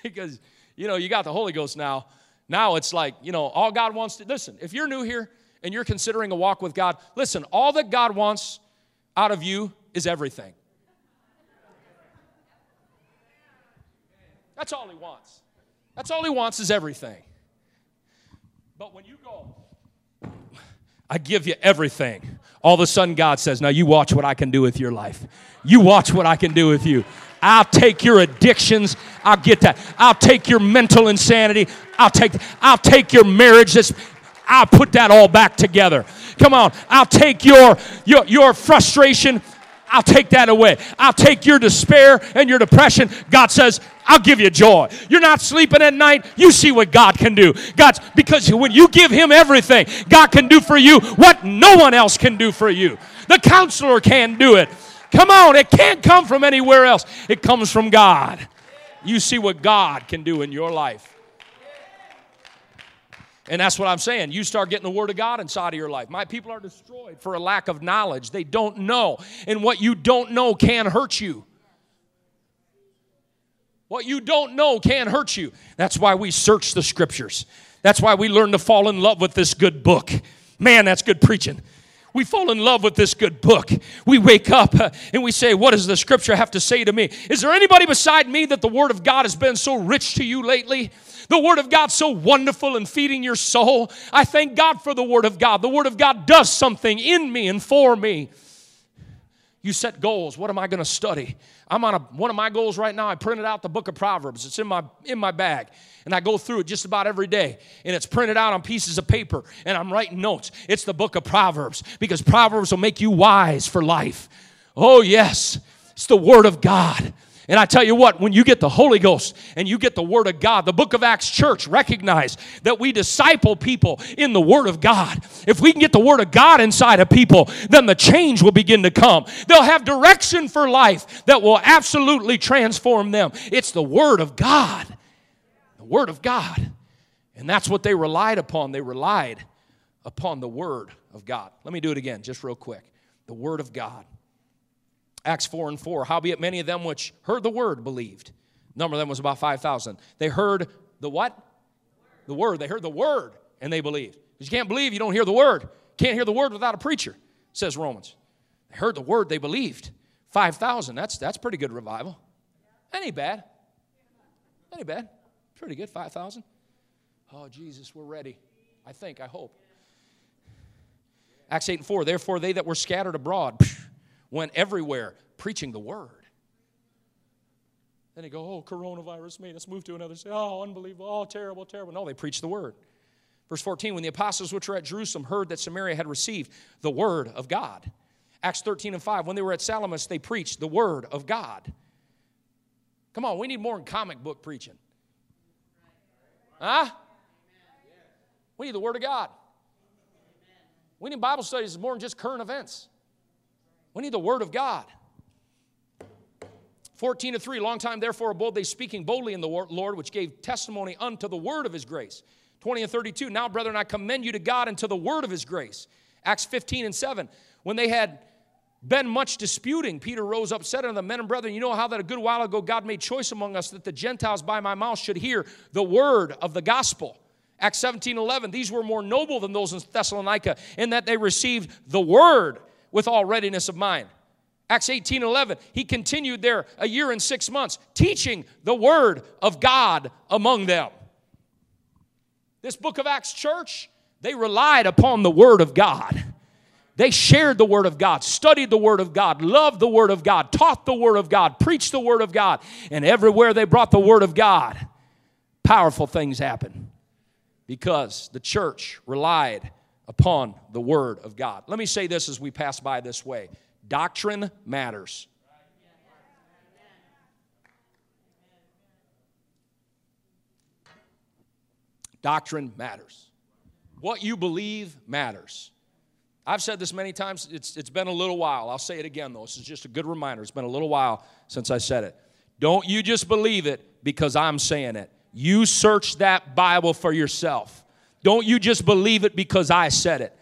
because, you know, you got the Holy Ghost now. Now it's like, you know, all God wants to, listen, if you're new here and you're considering a walk with God, listen, all that God wants out of you is everything. That's all he wants. That's all he wants is everything. But when you go, I give you everything, all of a sudden God says, now you watch what I can do with your life. You watch what I can do with you. I'll take your addictions. I'll get that. I'll take your mental insanity. I'll take your marriage. I'll put that all back together. Come on. I'll take your frustration. I'll take that away. I'll take your despair and your depression. God says, I'll give you joy. You're not sleeping at night. You see what God can do. Because when you give him everything, God can do for you what no one else can do for you. The counselor can do it. Come on, it can't come from anywhere else. It comes from God. You see what God can do in your life. And that's what I'm saying. You start getting the word of God inside of your life. My people are destroyed for a lack of knowledge. They don't know. And what you don't know can hurt you. What you don't know can hurt you. That's why we search the scriptures. That's why we learn to fall in love with this good book. Man, that's good preaching. We fall in love with this good book. We wake up and we say, what does the scripture have to say to me? Is there anybody beside me that the word of God has been so rich to you lately? The word of God so wonderful and feeding your soul. I thank God for the word of God. The word of God does something in me and for me. You set goals. What am I going to study? I'm on one of my goals right now. I printed out the book of Proverbs. It's in my bag. And I go through it just about every day. And it's printed out on pieces of paper. And I'm writing notes. It's the book of Proverbs. Because Proverbs will make you wise for life. Oh, yes. It's the word of God. And I tell you what, when you get the Holy Ghost and you get the word of God, the book of Acts Church recognize that we disciple people in the word of God. If we can get the word of God inside of people, then the change will begin to come. They'll have direction for life that will absolutely transform them. It's the word of God. Word of God. And that's what they relied upon. They relied upon the word of God. Let me do it again, just real quick. The word of God. Acts 4:4. Howbeit many of them which heard the word believed. The number of them was about 5,000. They heard the what? The word. They heard the word and they believed. Because you can't believe you don't hear the word. You can't hear the word without a preacher, says Romans. They heard the word, they believed. 5,000. That's pretty good revival. That ain't bad. That ain't bad. Pretty good, 5,000. Oh, Jesus, we're ready. I hope. Acts 8:4, therefore they that were scattered abroad went everywhere preaching the word. Then they go, oh, coronavirus made us move to another city. Oh, unbelievable. Oh, terrible, terrible. No, they preached the word. Verse 14, when the apostles which were at Jerusalem heard that Samaria had received the word of God. Acts 13:5, when they were at Salamis, they preached the word of God. Come on, we need more in comic book preaching. Huh? We need the word of God. We need Bible studies more than just current events. We need the word of God. 14:3, long time therefore abode they speaking boldly in the Lord, which gave testimony unto the word of his grace. 20:32, now brethren, I commend you to God and to the word of his grace. Acts 15:7, when they had been much disputing, Peter rose up, said unto the men and brethren, you know how that a good while ago God made choice among us that the Gentiles by my mouth should hear the word of the gospel. Acts 17:11, these were more noble than those in Thessalonica in that they received the word with all readiness of mind. Acts 18:11, he continued there a year and 6 months teaching the word of God among them. This book of Acts church, they relied upon the word of God. They shared the Word of God, studied the Word of God, loved the Word of God, taught the Word of God, preached the Word of God. And everywhere they brought the Word of God, powerful things happened because the church relied upon the Word of God. Let me say this as we pass by this way. Doctrine matters. Doctrine matters. What you believe matters. I've said this many times. It's been a little while. I'll say it again, though. This is just a good reminder. It's been a little while since I said it. Don't you just believe it because I'm saying it. You search that Bible for yourself. Don't you just believe it because I said it.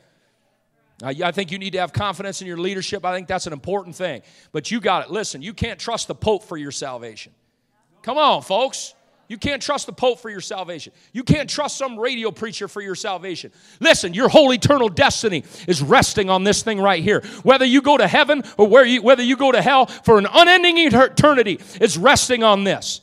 I think you need to have confidence in your leadership. I think that's an important thing. But you got it. Listen, you can't trust the Pope for your salvation. Come on, folks. You can't trust the Pope for your salvation. You can't trust some radio preacher for your salvation. Listen, your whole eternal destiny is resting on this thing right here. Whether you go to heaven or whether you go to hell for an unending eternity, it's resting on this.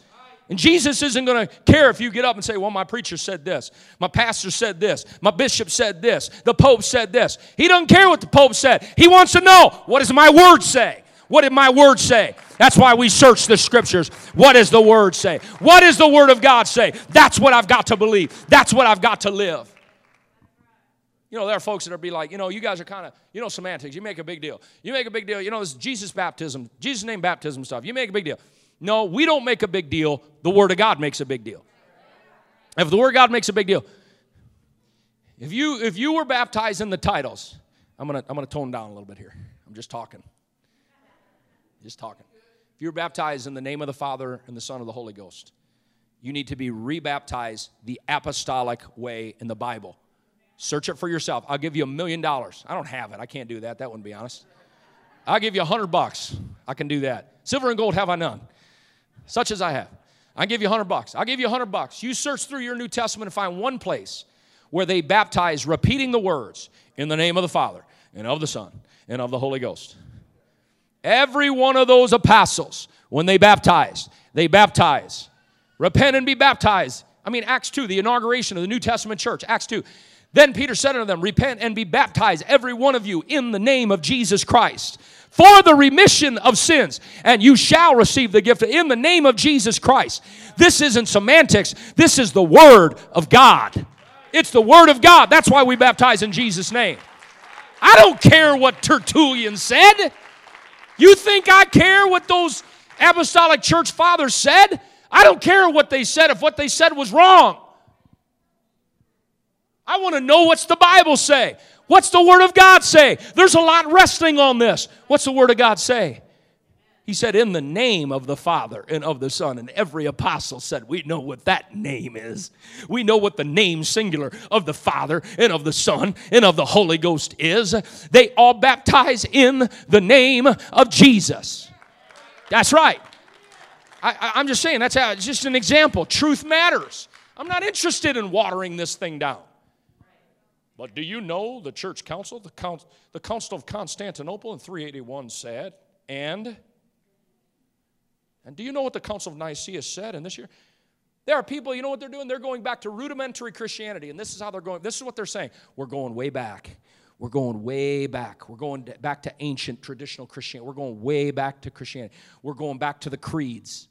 And Jesus isn't going to care if you get up and say, well, my preacher said this, my pastor said this, my bishop said this, the Pope said this. He doesn't care what the Pope said. He wants to know, what does my word say? What did my word say? That's why we search the Scriptures. What does the Word say? What does the Word of God say? That's what I've got to believe. That's what I've got to live. You know, there are folks that are be like, you know, you guys are kind of, you know, semantics. You make a big deal. You make a big deal. You know, this Jesus baptism, Jesus name baptism stuff. You make a big deal. No, we don't make a big deal. The Word of God makes a big deal. If the Word of God makes a big deal, if you were baptized in the titles, I'm gonna tone down a little bit here. I'm just talking. Just talking. If you're baptized in the name of the Father and the Son and the Holy Ghost, you need to be rebaptized the apostolic way in the Bible. Search it for yourself. I'll give you $1 million. I don't have it. I can't do that. That wouldn't be honest. I'll give you $100. I can do that. Silver and gold have I none, such as I have. I'll give you $100. I'll give you $100. You search through your New Testament and find one place where they baptize, repeating the words, in the name of the Father and of the Son and of the Holy Ghost. Every one of those apostles, when they baptized, repent and be baptized. I mean, Acts 2, the inauguration of the New Testament church, Acts 2. Then Peter said unto them, repent and be baptized, every one of you, in the name of Jesus Christ, for the remission of sins, and you shall receive the gift in the name of Jesus Christ. This isn't semantics. This is the Word of God. It's the Word of God. That's why we baptize in Jesus' name. I don't care what Tertullian said. You think I care what those apostolic church fathers said? I don't care what they said if what they said was wrong. I want to know, what's the Bible say? What's the Word of God say? There's a lot resting on this. What's the Word of God say? He said, in the name of the Father and of the Son. And every apostle said, we know what that name is. We know what the name singular of the Father and of the Son and of the Holy Ghost is. They all baptize in the name of Jesus. That's right. I'm just saying, that's how, it's just an example. Truth matters. I'm not interested in watering this thing down. But do you know the church council, the Council of Constantinople in 381 said, And do you know what the Council of Nicaea said in this year? There are people, you know what they're doing? They're going back to rudimentary Christianity, and this is how they're going. This is what they're saying. We're going way back. We're going way back. We're going back to ancient traditional Christianity. We're going way back to Christianity. We're going back to the creeds.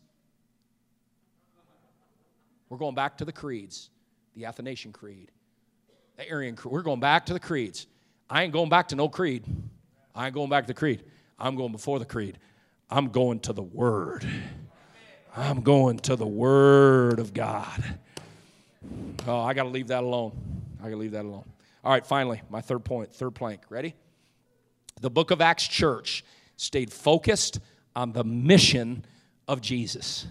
We're going back to the creeds. The Athanasian Creed. The Arian Creed. We're going back to the creeds. I ain't going back to no creed. I ain't going back to the creed. I'm going before the creed. I'm going to the Word. I'm going to the Word of God. Oh, I got to leave that alone. I got to leave that alone. All right, finally, my third point, third plank. Ready? The Book of Acts church stayed focused on the mission of Jesus.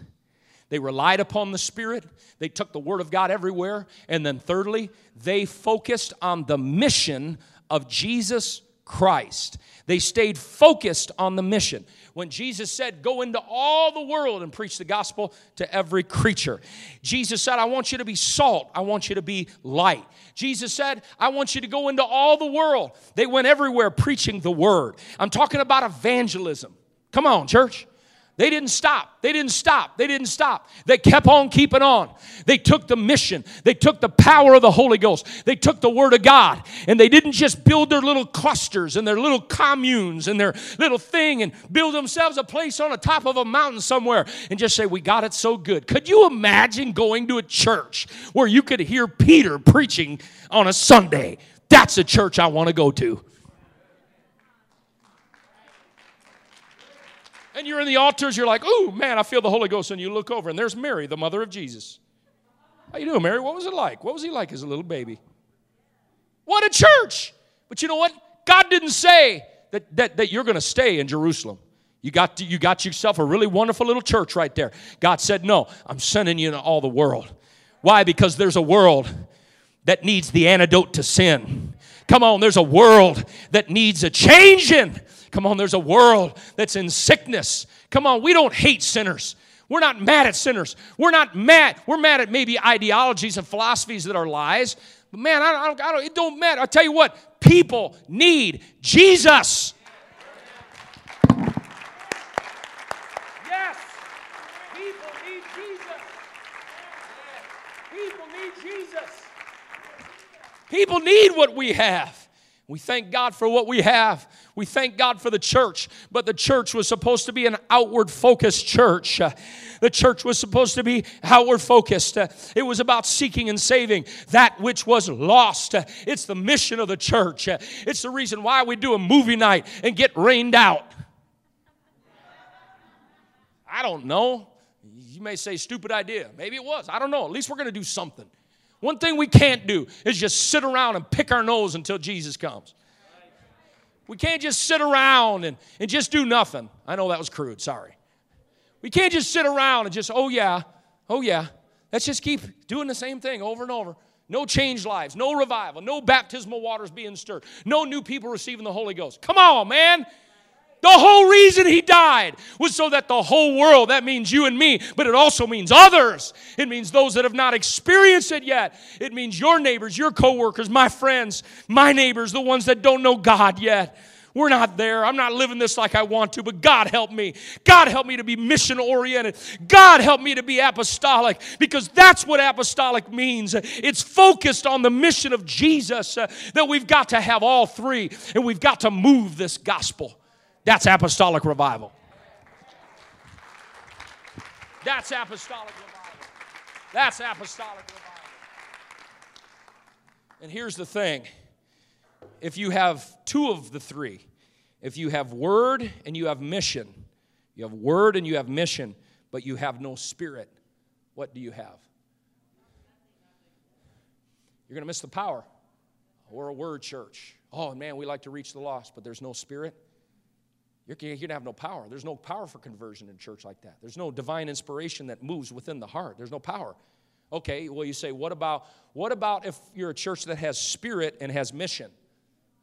They relied upon the Spirit. They took the Word of God everywhere. And then thirdly, they focused on the mission of Jesus Christ. They stayed focused on the mission. When Jesus said, go into all the world and preach the gospel to every creature. Jesus said, I want you to be salt. I want you to be light. Jesus said, I want you to go into all the world. They went everywhere preaching the Word. I'm talking about evangelism. Come on, church. They didn't stop. They didn't stop. They didn't stop. They kept on keeping on. They took the mission. They took the power of the Holy Ghost. They took the Word of God. And they didn't just build their little clusters and their little communes and their little thing and build themselves a place on the top of a mountain somewhere and just say, we got it so good. Could you imagine going to a church where you could hear Peter preaching on a Sunday? That's a church I want to go to. And you're in the altars, you're like, ooh, man, I feel the Holy Ghost. And you look over, and there's Mary, the mother of Jesus. How you doing, Mary? What was it like? What was he like as a little baby? What a church! But you know what? God didn't say that you're going to stay in Jerusalem. You got yourself a really wonderful little church right there. God said, no, I'm sending you into all the world. Why? Because there's a world that needs the antidote to sin. Come on, there's a world that needs a changing. Come on, there's a world that's in sickness. Come on, we don't hate sinners. We're not mad at sinners. We're not mad. We're mad at maybe ideologies and philosophies that are lies. But man, it don't matter. I'll tell you what, people need Jesus. Yes, people need Jesus. People need Jesus. People need what we have. We thank God for what we have. We thank God for the church. But the church was supposed to be an outward-focused church. The church was supposed to be outward-focused. It was about seeking and saving that which was lost. It's the mission of the church. It's the reason why we do a movie night and get rained out. I don't know. You may say, stupid idea. Maybe it was. I don't know. At least we're going to do something. One thing we can't do is just sit around and pick our nose until Jesus comes. We can't just sit around and just do nothing. I know that was crude, sorry. We can't just sit around and just, oh yeah. Let's just keep doing the same thing over and over. No changed lives, no revival, no baptismal waters being stirred, no new people receiving the Holy Ghost. Come on, man. The whole reason he died was so that the whole world, that means you and me, but it also means others. It means those that have not experienced it yet. It means your neighbors, your coworkers, my friends, my neighbors, the ones that don't know God yet. We're not there. I'm not living this like I want to, but God help me. God help me to be mission-oriented. God help me to be apostolic, because that's what apostolic means. It's focused on the mission of Jesus, that we've got to have all three, and we've got to move this gospel. That's apostolic revival. That's apostolic revival. That's apostolic revival. And here's the thing. If you have two of the three, if you have word and you have mission, you have word and you have mission, but you have no spirit, what do you have? You're going to miss the power. We're a word church. Oh, man, we like to reach the lost, but there's no spirit. You're going to have no power. There's no power for conversion in church like that. There's no divine inspiration that moves within the heart. There's no power. Okay, well, you say, what about if you're a church that has spirit and has mission?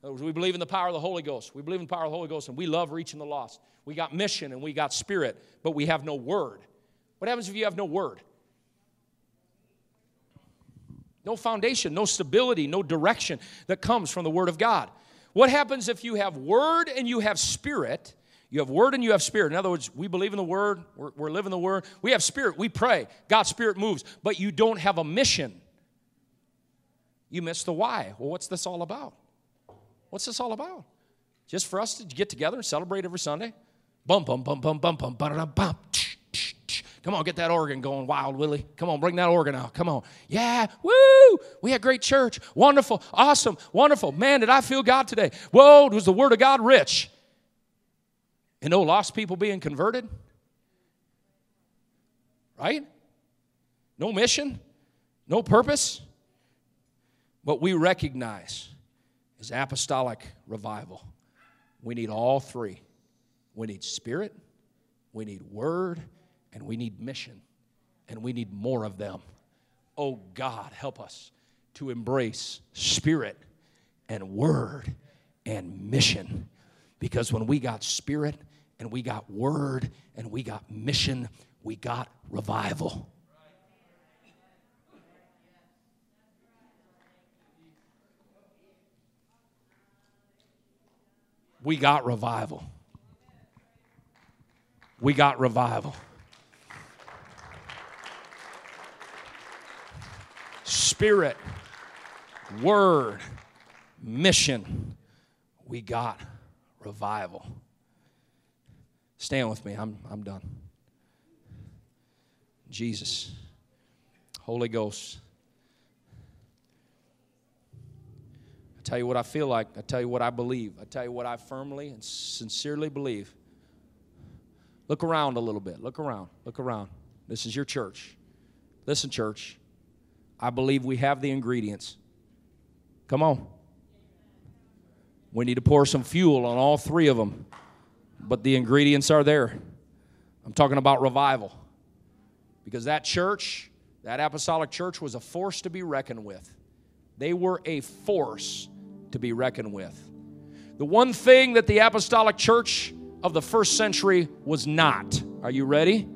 In other words, we believe in the power of the Holy Ghost. We believe in the power of the Holy Ghost, and we love reaching the lost. We got mission, and we got spirit, but we have no word. What happens if you have no word? No foundation, no stability, no direction that comes from the Word of God. What happens if you have word and you have spirit? You have word and you have spirit. In other words, we believe in the Word. We're living the Word. We have spirit. We pray. God's Spirit moves. But you don't have a mission. You miss the why. Well, what's this all about? What's this all about? Just for us to get together and celebrate every Sunday? Bum, bum, bum, bum, bum, bum, bum, bum. Come on, get that organ going, Wild Willie. Come on, bring that organ out. Come on. Yeah, woo! We had great church. Wonderful. Awesome. Wonderful. Man, did I feel God today. Whoa, was the Word of God rich? And no lost people being converted? Right? No mission? No purpose? What we recognize is apostolic revival. We need all three. We need spirit, we need word, and we need mission. And we need more of them. Oh, God, help us to embrace spirit and word and mission. Because when we got spirit and we got word and we got mission, we got revival. We got revival. we got revival. Spirit, word, mission, we got revival. Stand with me. I'm done. Jesus, Holy Ghost. I tell you what I feel like. I tell you what I believe. I tell you what I firmly and sincerely believe. Look around a little bit. Look around. Look around. This is your church. Listen, church. I believe we have the ingredients. Come on. We need to pour some fuel on all three of them, but the ingredients are there. I'm talking about revival, because that church, that apostolic church, was a force to be reckoned with. They were a force to be reckoned with. The one thing that the apostolic church of the first century was not, are you ready?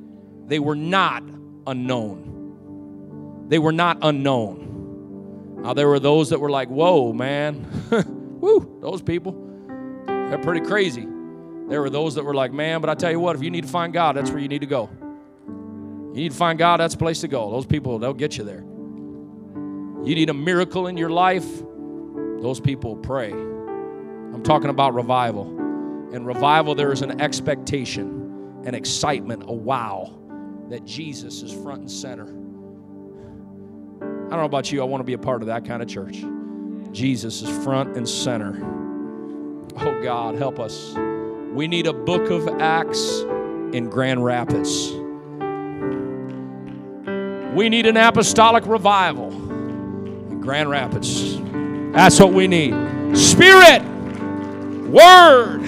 They were not unknown. They were not unknown. Now, there were those that were like, whoa, man. Woo, those people, they're pretty crazy. There were those that were like, man, but I tell you what, if you need to find God, that's where you need to go. You need to find God, that's the place to go. Those people, they'll get you there. You need a miracle in your life, those people pray. I'm talking about revival. In revival, there is an expectation, an excitement, a wow, that Jesus is front and center. I don't know about you, I want to be a part of that kind of church. Jesus is front and center. Oh God, help us. We need a book of Acts in Grand Rapids. We need an apostolic revival in Grand Rapids. That's what we need. Spirit, word,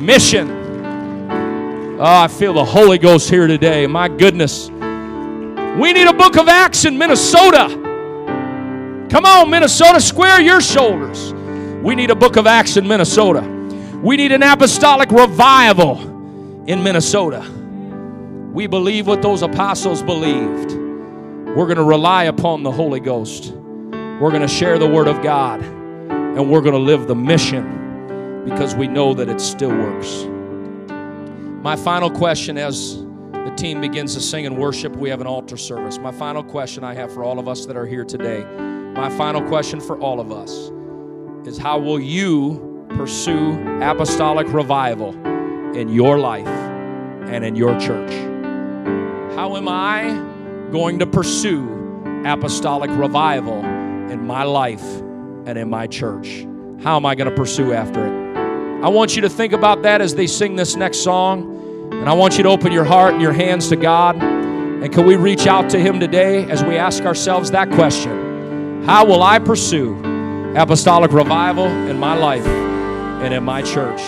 mission. Oh, I feel the Holy Ghost here today. My goodness. We need a book of Acts in Minnesota. Come on, Minnesota, square your shoulders. We need a book of Acts in Minnesota. We need an apostolic revival in Minnesota. We believe what those apostles believed. We're going to rely upon the Holy Ghost. We're going to share the Word of God. And we're going to live the mission because we know that it still works. My final question is, the team begins to sing and worship. We have an altar service. My final question I have for all of us that are here today, my final question for all of us is, how will you pursue apostolic revival in your life and in your church? How am I going to pursue apostolic revival in my life and in my church? How am I going to pursue after it? I want you to think about that as they sing this next song. And I want you to open your heart and your hands to God. And can we reach out to Him today as we ask ourselves that question? How will I pursue apostolic revival in my life and in my church?